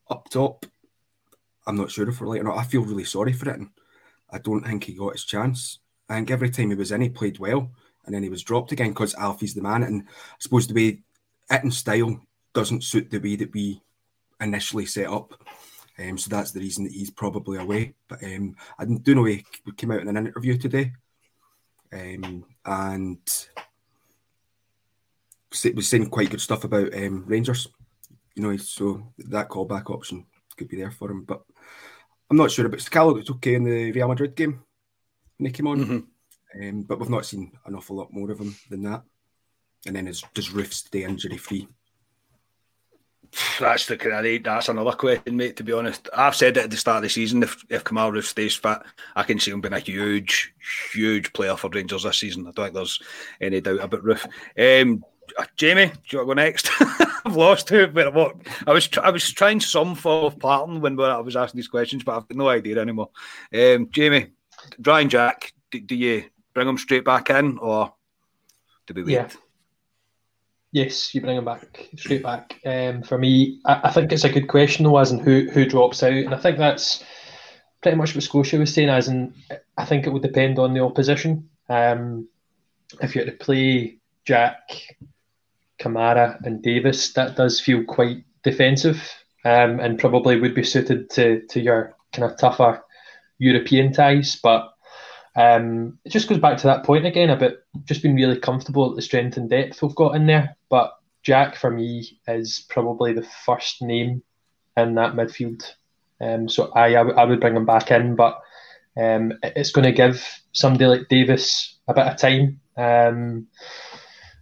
Up top, I'm not sure if we're late or not. I feel really sorry for it, and I don't think he got his chance. I think every time he was in, he played well, and then he was dropped again because Alfie's the man. And I suppose the way Itten's style doesn't suit the way that we initially set up. So that's the reason that he's probably away. But I do know he came out in an interview today, and was saying quite good stuff about Rangers. you know, so that callback option could be there for him. But I'm not sure about Sakala. Looked okay in the Real Madrid game when he came on, but we've not seen an awful lot more of him than that. And then does Roofe stay injury free? That's the kind of, that's another question, mate, to be honest. I've said it at the start of the season, if Kemar Roofe stays fit, I can see him being a huge, huge player for Rangers this season. I don't think there's any doubt about Roofe. Jamie, do you want to go next? I've lost who, but I was trying some form of pattern when I was asking these questions, but I've got no idea anymore. Jamie, Ryan Jack, do you bring him straight back in, or do we wait? Yeah. Yes, you bring him back, straight back. For me, I think it's a good question, though, as in who drops out. And I think that's pretty much what Scotia was saying, as in I think it would depend on the opposition. If you had to play Jack, Kamara and Davis, that does feel quite defensive, and probably would be suited to your kind of tougher European ties. But it just goes back to that point again about just being really comfortable at the strength and depth we've got in there. But Jack, for me, is probably the first name in that midfield. So I would bring him back in, but it's going to give somebody like Davis a bit of time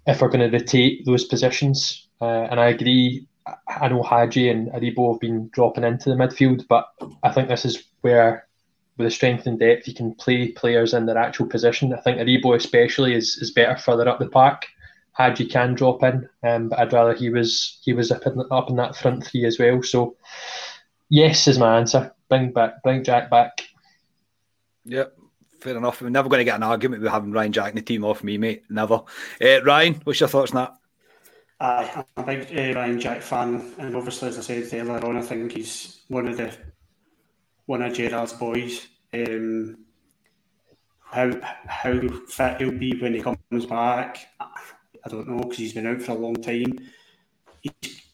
if we're going to rotate those positions. And I agree, I know Hagi and Aribo have been dropping into the midfield, but I think this is where, with the strength and depth, you can play players in their actual position. I think Aribo especially is better further up the park. Hagi can drop in, but I'd rather he was up in that front three as well. So yes is my answer. Bring Jack back. Yep, fair enough. We're never going to get an argument with having Ryan Jack in the team off me, mate. Never. Ryan, what's your thoughts on that? I'm a big Ryan Jack fan, and obviously, as I said earlier on, I think he's one of Gerrard's boys. How fit he'll be when he comes back, I don't know, because he's been out for a long time.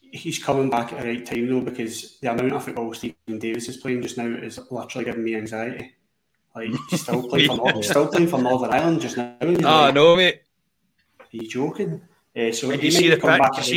He's coming back at the right time, though, because the amount of football Stephen Davis is playing just now is literally giving me anxiety. Like, still playing for Northern Ireland just now. I know, mate. Are you joking? So you see the pitch?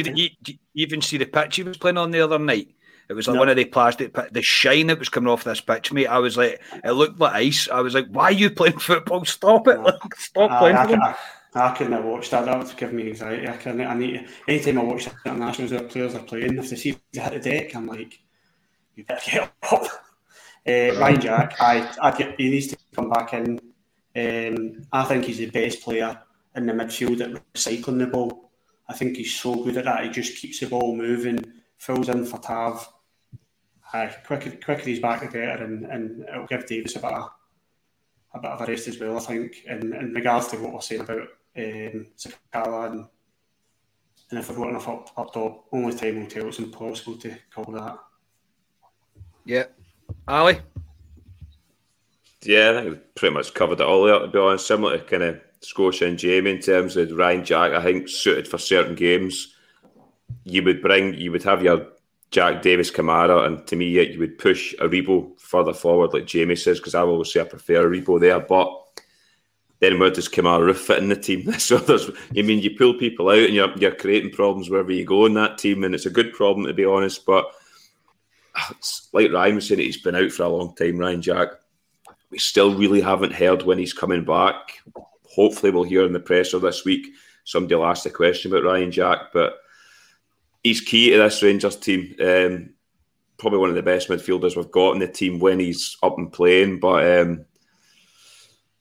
You even see the pitch he was playing on the other night? It was like one of the plastic, the shine that was coming off this pitch, mate. I was like, it looked like ice. I was like, why are you playing football? Stop it. Like, stop playing football. I couldn't have watched that. That would give me anxiety. I need anytime I watch internationals that players are playing, if they see they hit the deck, I'm like, you better get up. Ryan Jack, he needs to come back in. I think he's the best player in the midfield at recycling the ball. I think he's so good at that. He just keeps the ball moving, fills in for Tav. Quicker he's back the better, and it'll give Davis a bit of a rest as well, I think. And in regards to what we're saying about Sakala and if we've got enough up top, only time will tell. It's impossible to call that. Yeah, Ali. Yeah, I think we've pretty much covered it all there. To be honest, similar to kind of Scotia and Jamie in terms of Ryan Jack, I think suited for certain games. You would have your Jack, Davis, Kamara, and to me, you would push Aribo further forward, like Jamie says, because I always say I prefer Aribo there. But then where does Kemar Roofe fit in the team? So you pull people out, and you're creating problems wherever you go in that team, and it's a good problem, to be honest. But it's like Ryan was saying, he's been out for a long time, Ryan Jack. We still really haven't heard when he's coming back. Hopefully, we'll hear in the presser this week. Somebody will ask the question about Ryan Jack, but he's key to this Rangers team. Probably one of the best midfielders we've got in the team when he's up and playing. But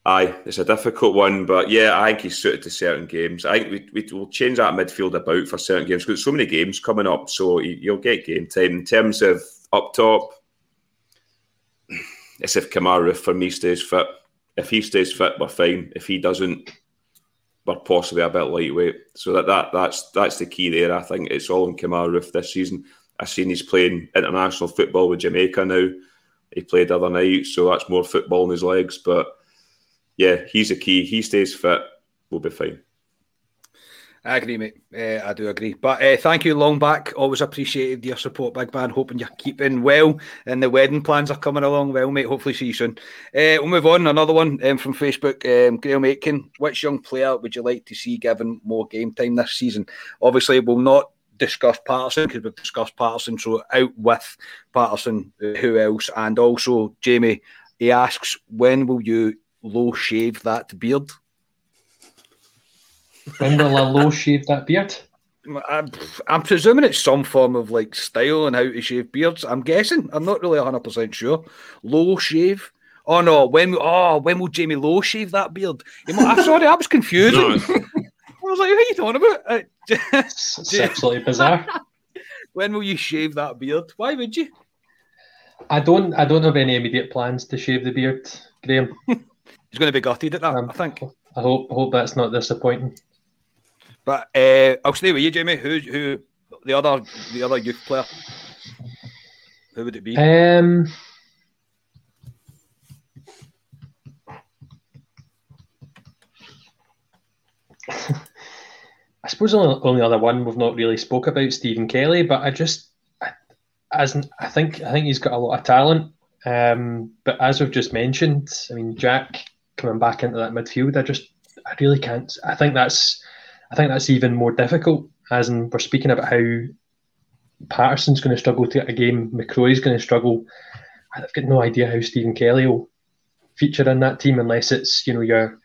it's a difficult one. But yeah, I think he's suited to certain games. I think we will change that midfield about for certain games because there's so many games coming up. So you'll get game time. In terms of up top, it's if Kemar Roofe for me stays fit. If he stays fit, we're fine. If he doesn't, we're possibly a bit lightweight. So that's the key there, I think. It's all on Kemar Roofe this season. I've seen he's playing international football with Jamaica now. He played the other night, so that's more football in his legs. But yeah, he's the key. He stays fit, we'll be fine. I agree, mate. I do agree. But thank you, Longback. Always appreciated your support, big man. Hoping you're keeping well and the wedding plans are coming along well, mate. Hopefully see you soon. We'll move on. Another one from Facebook. Graham Aitken. Which young player would you like to see given more game time this season? Obviously, we'll not discuss Patterson, because we've discussed Patterson, so out with Patterson, who else? And also, Jamie, he asks, when will you low-shave that beard? When will I low-shave that beard? I'm presuming it's some form of like style and how to shave beards. I'm guessing. I'm not really 100% sure. Low shave. Oh no, when will Jamie Lowe shave that beard? I'm sorry, I was confused. No. I was like, what are you talking about? It's absolutely bizarre. When will you shave that beard? Why would you? I don't have any immediate plans to shave the beard, Graham. He's going to be gutted at that, I think. I hope that's not disappointing. But I'll stay with you, Jamie. Who the other youth player? Who would it be? I suppose the only other one we've not really spoke about, Stephen Kelly. But I think he's got a lot of talent. But as we've just mentioned, I mean, Jack coming back into that midfield, I really can't. I think that's even more difficult, as in we're speaking about how Patterson's going to struggle to get a game, McCroy's going to struggle. I've got no idea how Stephen Kelly will feature in that team unless it's, you know, your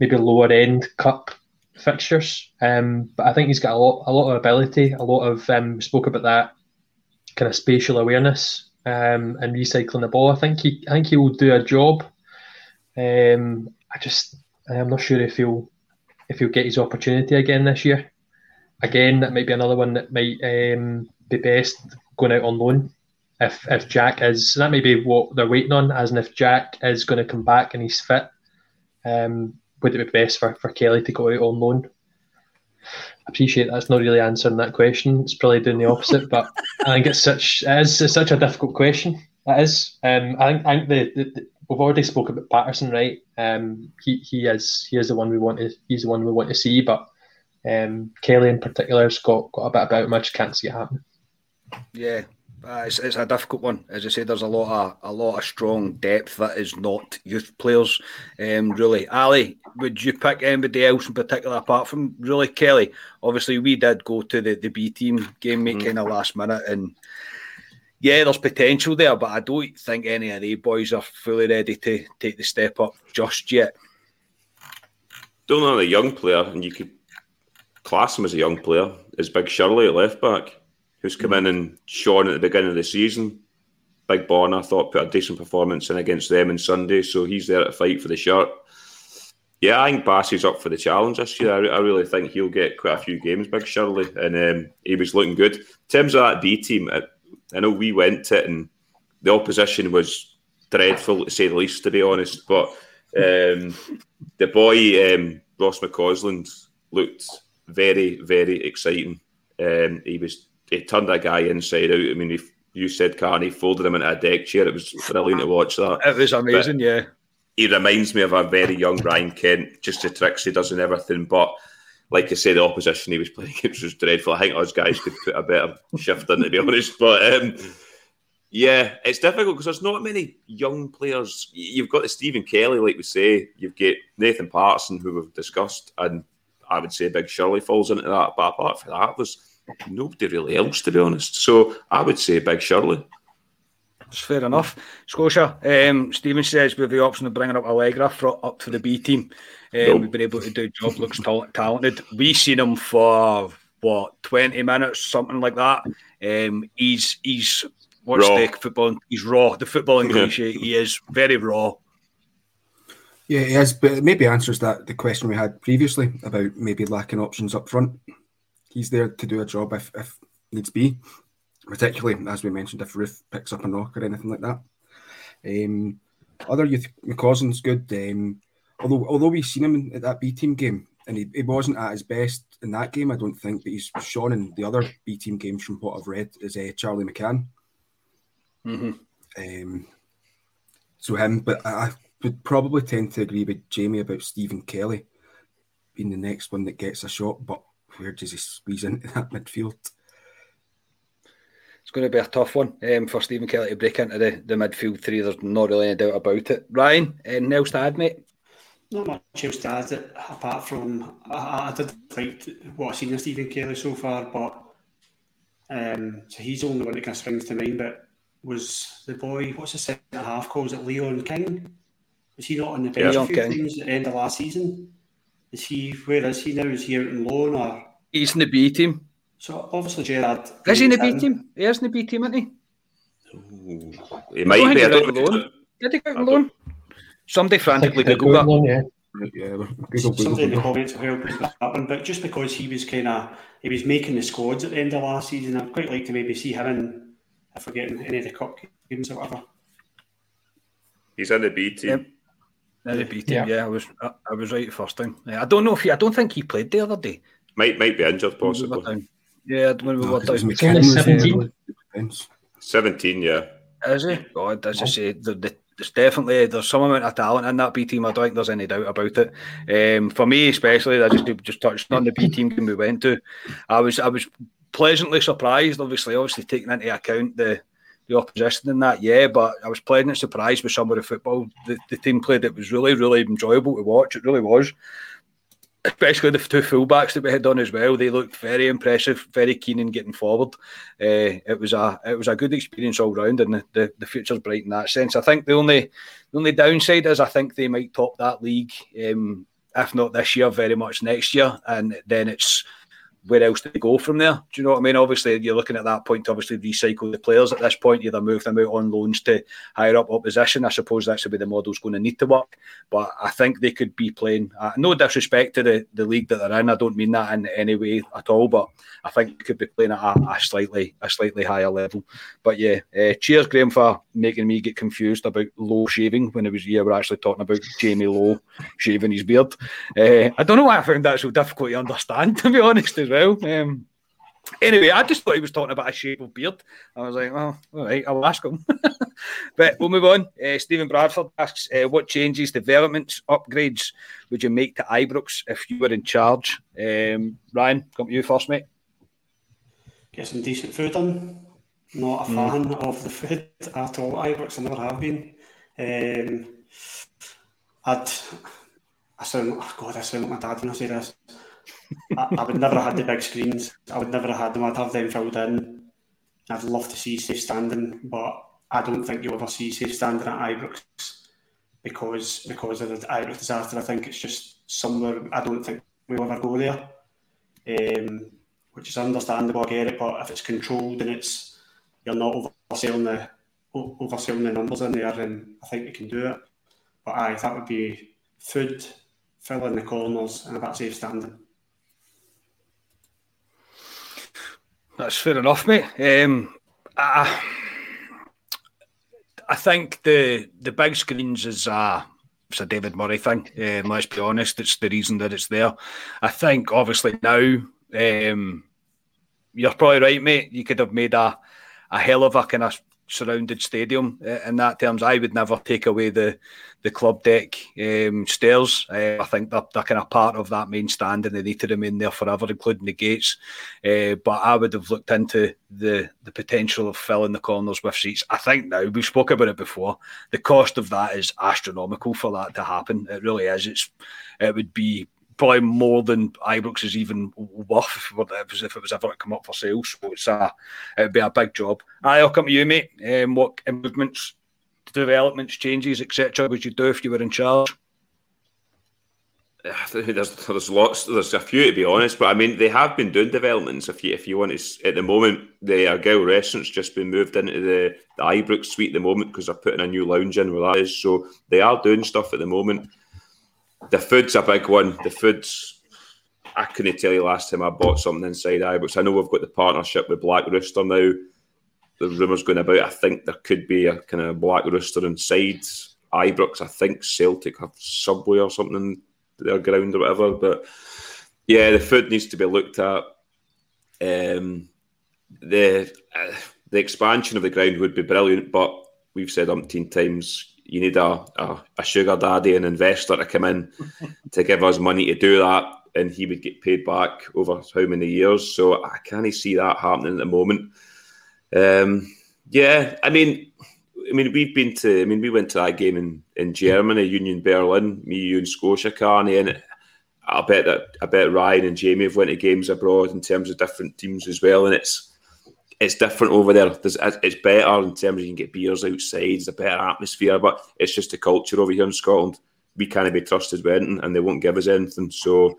maybe lower end cup fixtures. But I think he's got a lot of ability, a lot of spoke about that kind of spatial awareness and recycling the ball. I think he will do a job. I'm not sure if he'll get his opportunity again this year. Again, that might be another one that might be best going out on loan. If Jack is, that may be what they're waiting on, as in if Jack is going to come back and he's fit, would it be best for Kelly to go out on loan? I appreciate that's not really answering that question. It's probably doing the opposite, but I think it's such a difficult question. It is. I think we've already spoke about Patterson, right? He is the one we want to. He's the one we want to see, but Kelly in particular has got a bit about him. I just can't see it happening. Yeah, it's a difficult one. As I said, there's a lot of strong depth that is not youth players. Really, Ali, would you pick anybody else in particular apart from really Kelly? Obviously, we did go to the B team game, mate, kind of last minute and. Yeah, there's potential there, but I don't think any of the boys are fully ready to take the step up just yet. Don't know, a young player, and you could class him as a young player, is Big Shirley at left-back, who's come in and shone at the beginning of the season. Big Bon, I thought, put a decent performance in against them on Sunday, so he's there to fight for the shirt. Yeah, I think Bassey's up for the challenge this year. I really think he'll get quite a few games, Big Shirley, and he was looking good. In terms of that B team... I know we went to it and the opposition was dreadful, to say the least, to be honest. But the boy, Ross McCausland, looked very, very exciting. He turned that guy inside out. I mean, if you said, Carney, folded him into a deck chair. It was brilliant to watch that. It was amazing, but yeah. He reminds me of a very young Ryan Kent, just the tricks he does and everything. But like I say, the opposition he was playing against was dreadful. I think us guys could put a better shift in, to be honest. But, yeah, it's difficult because there's not many young players. You've got the Stephen Kelly, like we say. You've got Nathan Patterson, who we've discussed. And I would say Big Shirley falls into that. But apart from that, there's nobody really else, to be honest. So I would say Big Shirley. That's fair enough. Scotia, Stephen says we have the option of bringing up Allegra up to the B team. Nope. We've been able to do a job, looks talented. We've seen him for, 20 minutes, something like that. He's what's raw. The football? He's raw. The footballing cliche, he is very raw. Yeah, he is, but it maybe answers that the question we had previously about maybe lacking options up front. He's there to do a job if needs be, particularly, as we mentioned, if Roofe picks up a knock or anything like that. Other youth, McCausland's good. Although we've seen him at that B team game, and he wasn't at his best in that game, I don't think, but he's shown in the other B team games from what I've read is Charlie McCann. Mm-hmm. So him, but I would probably tend to agree with Jamie about Stephen Kelly being the next one that gets a shot, but where does he squeeze into that midfield? It's going to be a tough one for Stephen Kelly to break into the midfield three. There's not really any doubt about it. Ryan, anything else to add, mate? Not much else to add, apart from I did like what I've seen of Stephen Kelly so far, but So he's the only one that kind of springs to mind, but was the boy, what's the centre-half calls it, Leon King? Was he not on the bench a few times at the end of last season? Is he, where is he now? Is he out on loan or? He's in the B team. So obviously Gerrard... Is he in the B team? He is in the B team, isn't he? Oh, he might be. Did he go out on loan? Somebody frantically Googled that. Yeah. Yeah, something in the comments will help with that one, but just because he was kind of, he was making the squads at the end of last season, I'd quite like to maybe see him in, I forget, any of the cup games or whatever. He's in the B team. Yeah. In the B team, yeah. I was right the first time. Yeah, I don't know if he, I don't think he played the other day. Might be injured possibly. When we were down. It's only 17, yeah. Is he? God, as I say, there's definitely, there's some amount of talent in that B team. I don't think there's any doubt about it. For me especially, I just touched on the B team game we went to. I was pleasantly surprised, obviously taking into account the opposition in that, yeah, but I was pleasantly surprised with some of the football the team played. It was really, really enjoyable to watch. It really was. Especially the two fullbacks that we had on as well, they looked very impressive, very keen in getting forward. It was a good experience all round, and the future's bright in that sense. I think the only downside is I think they might top that league, if not this year, very much next year, and then it's where else do they go from there? Do you know what I mean? Obviously, you're looking at that point to obviously recycle the players at this point. You either move them out on loans to higher up opposition. I suppose that's the way the model's going to need to work. But I think they could be playing, no disrespect to the league that they're in. I don't mean that in any way at all. But I think they could be playing at a slightly higher level. But yeah, cheers, Graham, for making me get confused about Lowe shaving when it was we were actually talking about Jamie Lowe shaving his beard. I don't know why I found that so difficult to understand, to be honest, as well. Anyway, I just thought he was talking about a shape of beard. I was like, well, all right, I'll ask him. But we'll move on. Stephen Bradford asks, what changes, developments, upgrades would you make to Ibrox if you were in charge? Ryan, come to you first, mate. Get some decent food on. Not a fan of the food at all. Ibrox, I never have been. I sound like my dad when I say this. I would never have had the big screens. I would never have had them. I'd have them filled in. I'd love to see safe standing, but I don't think you'll ever see safe standing at Ibrox because of the Ibrox disaster. I think it's just somewhere. I don't think we'll ever go there, which is understandable. I get it, but if it's controlled and it's you're not overselling the numbers in there, then I think we can do it. But aye, that would be food, fill in the corners, and about safe standing. That's fair enough, mate. I think the big screens is it's a David Murray thing. Let's be honest, it's the reason that it's there. I think, obviously, now, you're probably right, mate. You could have made a hell of a kind of surrounded stadium in that terms. I would never take away the club deck stairs. I think they're kind of part of that main stand and they need to remain there forever, including the gates. But I would have looked into the potential of filling the corners with seats. I think now, we spoke about it before, the cost of that is astronomical for that to happen. It really is. It would be probably more than Ibrox is even worth if it was ever to come up for sale. So it'd be a big job. I'll come to you, mate. What improvements, developments, changes, etc. would you do if you were in charge? There's lots. There's a few, to be honest. But I mean, they have been doing developments. If you want to, at the moment, the Argyle restaurant's just been moved into the Ibrox suite at the moment because they're putting a new lounge in where that is. So they are doing stuff at the moment. The food's a big one. I couldn't tell you last time I bought something inside Ibrox. I know we've got the partnership with Black Rooster now. There's rumours going about. I think there could be a kind of Black Rooster inside Ibrox. I think Celtic have Subway or something, their ground or whatever. But yeah, the food needs to be looked at. The expansion of the ground would be brilliant, but we've said umpteen times, you need a sugar daddy, an investor to come in to give us money to do that, and he would get paid back over how many years. So I can't see that happening at the moment. We went to that game in Germany, Union Berlin, me, you and Scotia, Carney, and I bet Ryan and Jamie have went to games abroad in terms of different teams as well, and it's it's different over there. It's better in terms of you can get beers outside. It's a better atmosphere, but it's just the culture over here in Scotland. We can't be trusted with anything, and they won't give us anything. So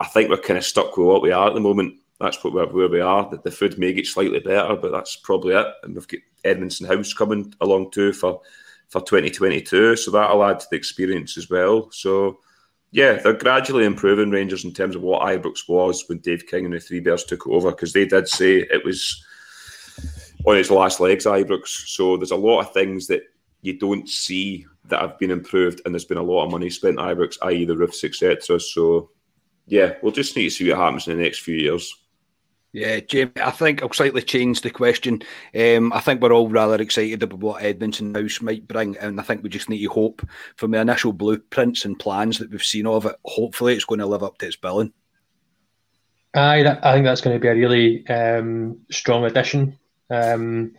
I think we're kind of stuck with what we are at the moment. That's where we are. The food may get slightly better, but that's probably it. And we've got Edmondson House coming along too for 2022, so that'll add to the experience as well. So, yeah, they're gradually improving, Rangers, in terms of what Ibrox was when Dave King and the Three Bears took it over, because they did say it was on its last legs, Ibrox. So there's a lot of things that you don't see that have been improved, and there's been a lot of money spent on Ibrox, i.e. the roofs, etc. So, yeah, we'll just need to see what happens in the next few years. Yeah, Jamie, I think I'll slightly change the question. I think we're all rather excited about what Edmondson House might bring, and I think we just need to hope from the initial blueprints and plans that we've seen of it, hopefully it's going to live up to its billing. I think that's going to be a really strong addition. You kind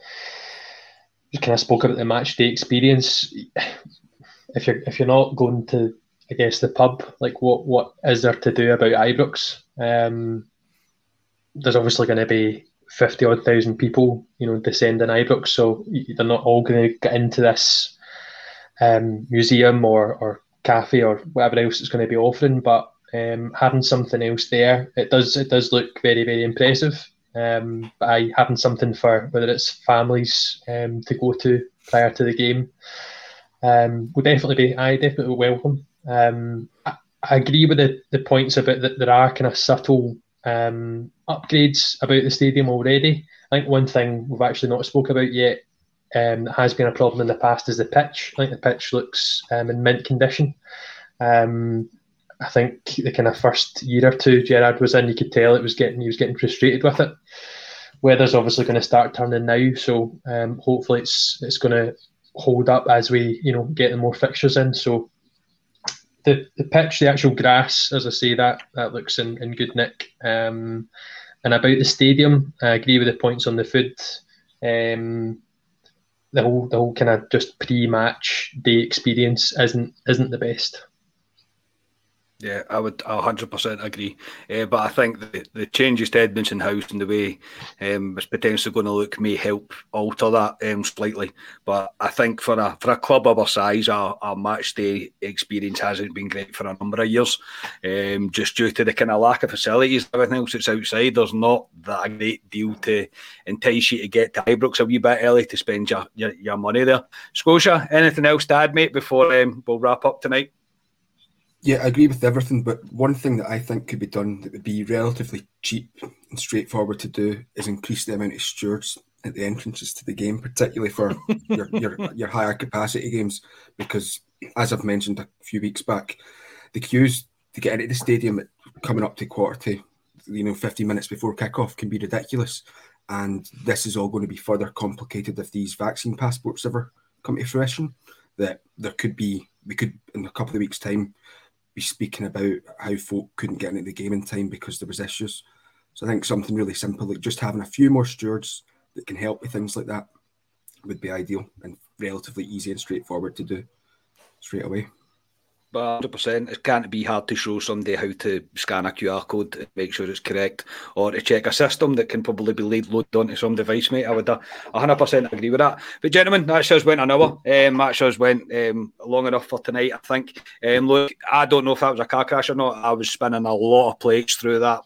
of spoke about the match day experience. If you're not going to, I guess, the pub, like what is there to do about Ibrox? There's obviously going to be 50,000 people, descend in Ibrox, so they're not all going to get into this museum or cafe or whatever else it's going to be offering. But having something else there, it does look very, very impressive. By having something for whether it's families to go to prior to the game, I definitely welcome. I agree with the points about that there are kind of subtle upgrades about the stadium already. I think one thing we've actually not spoke about yet that has been a problem in the past is the pitch. I think the pitch looks in mint condition. I think the kind of first year or two Gerrard was in, you could tell he was getting frustrated with it. Weather's obviously going to start turning now, so hopefully it's going to hold up as we get the more fixtures in. So the pitch, the actual grass, as I say, that looks in good nick. And about the stadium, I agree with the points on the food. The whole kind of just pre-match day experience isn't the best. Yeah, I 100% agree. But I think the changes to Edmondson House and the way it's potentially going to look may help alter that slightly. But I think for a club of our size, our match day experience hasn't been great for a number of years, just due to the kind of lack of facilities and everything else that's outside. There's not that a great deal to entice you to get to Ibrox a wee bit early to spend your money there. Scotia, anything else to add, mate, before we'll wrap up tonight? Yeah, I agree with everything, but one thing that I think could be done that would be relatively cheap and straightforward to do is increase the amount of stewards at the entrances to the game, particularly for your higher capacity games, because, as I've mentioned a few weeks back, the queues to get into the stadium coming up to 15 minutes before kick-off can be ridiculous, and this is all going to be further complicated if these vaccine passports ever come to fruition, that we could, in a couple of weeks' time, be speaking about how folk couldn't get into the game in time because there was issues. So I think something really simple, like just having a few more stewards that can help with things like that, would be ideal and relatively easy and straightforward to do straight away. But 100%, it can't be hard to show somebody how to scan a QR code and make sure it's correct, or to check a system that can probably be loaded onto some device, mate. I would 100% agree with that. But gentlemen, that just went an hour. That just went long enough for tonight, I think. Look, I don't know if that was a car crash or not. I was spinning a lot of plates through that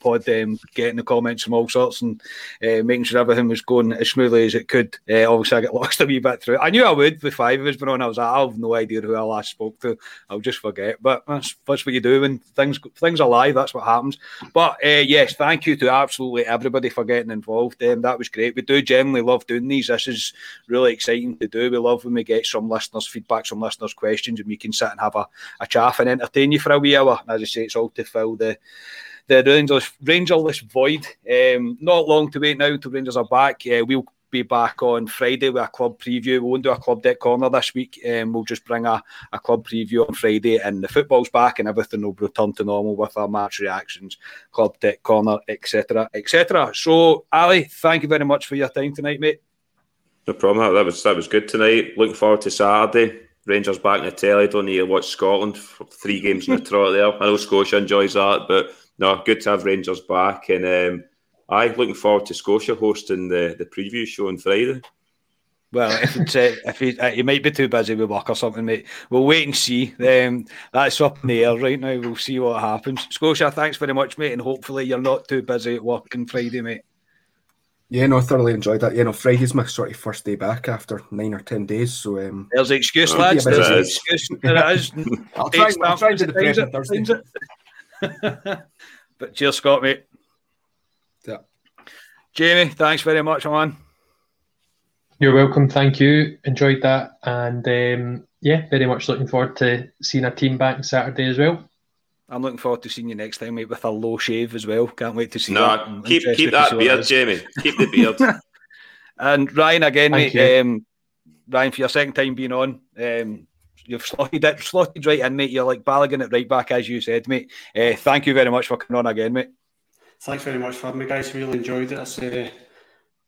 pod, getting the comments from all sorts and making sure everything was going as smoothly as it could. Obviously, I got lost a wee bit through it. I knew I would with five of us, but I was like, I have no idea who I last spoke to. I'll just forget, but that's what you do when things are live. That's what happens. But yes, thank you to absolutely everybody for getting involved. That was great. We do generally love doing these. This is really exciting to do. We love when we get some listeners' feedback, some listeners' questions, and we can sit and have a chaff and entertain you for a wee hour. As I say, it's all to fill the Rangerless void. Not long to wait now until Rangers are back. We'll be back on Friday with a club preview. We won't do a club deck corner this week. We'll just bring a club preview on Friday, and the football's back and everything will return to normal with our match reactions, club deck corner, etc, etc. So, Ali, thank you very much for your time tonight, mate. No problem. That was good tonight. Looking forward to Saturday. Rangers back in the telly. Don't need to watch Scotland for 3 games in the trot there. I know Scotia enjoys that, but no, good to have Rangers back, and I'm looking forward to Scotia hosting the preview show on Friday. Well, if you might be too busy with work or something, mate. We'll wait and see. That's up in the air right now. We'll see what happens. Scotia, thanks very much, mate, and hopefully you're not too busy at work on Friday, mate. Yeah, no, I thoroughly enjoyed that. Yeah, no, Friday's my sort of first day back after 9 or 10 days. So there's an excuse, lads. There's an excuse. There is. I'll try to do the prep on Thursday. But cheers, Scott, mate. Yeah. Jamie, thanks very much, man. You're welcome. Thank you. Enjoyed that, and yeah, very much looking forward to seeing our team back Saturday as well. I'm looking forward to seeing you next time, mate, with a low shave as well. Can't wait to see that. No, keep that beard, Jamie. Keep the beard. And Ryan, again, mate, Ryan, for your second time being on, you've slotted right in, mate. You're like Balogun at right back, as you said, mate. Thank you very much for coming on again, mate. Thanks very much for having me, guys. Really enjoyed it.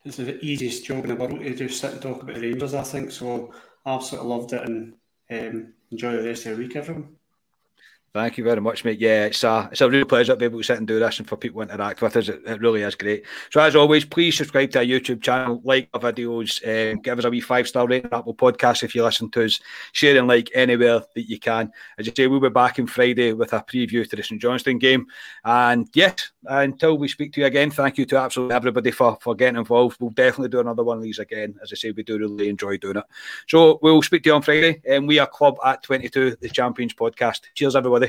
It's the easiest job in the world to do, sit and talk about the Rangers, I think. So absolutely loved it, and enjoy the rest of the week, everyone. Thank you very much, mate. Yeah, it's a real pleasure to be able to sit and do this and for people to interact with us. It really is great. So as always, please subscribe to our YouTube channel, like our videos, give us a wee 5-star rating on Apple Podcasts if you listen to us, share and like anywhere that you can. As I say, we'll be back on Friday with a preview to the St Johnstone game. And yes, until we speak to you again, thank you to absolutely everybody for getting involved. We'll definitely do another one of these again. As I say, we do really enjoy doing it. So we'll speak to you on Friday. And we are Club at 22, the Champions Podcast. Cheers, everybody.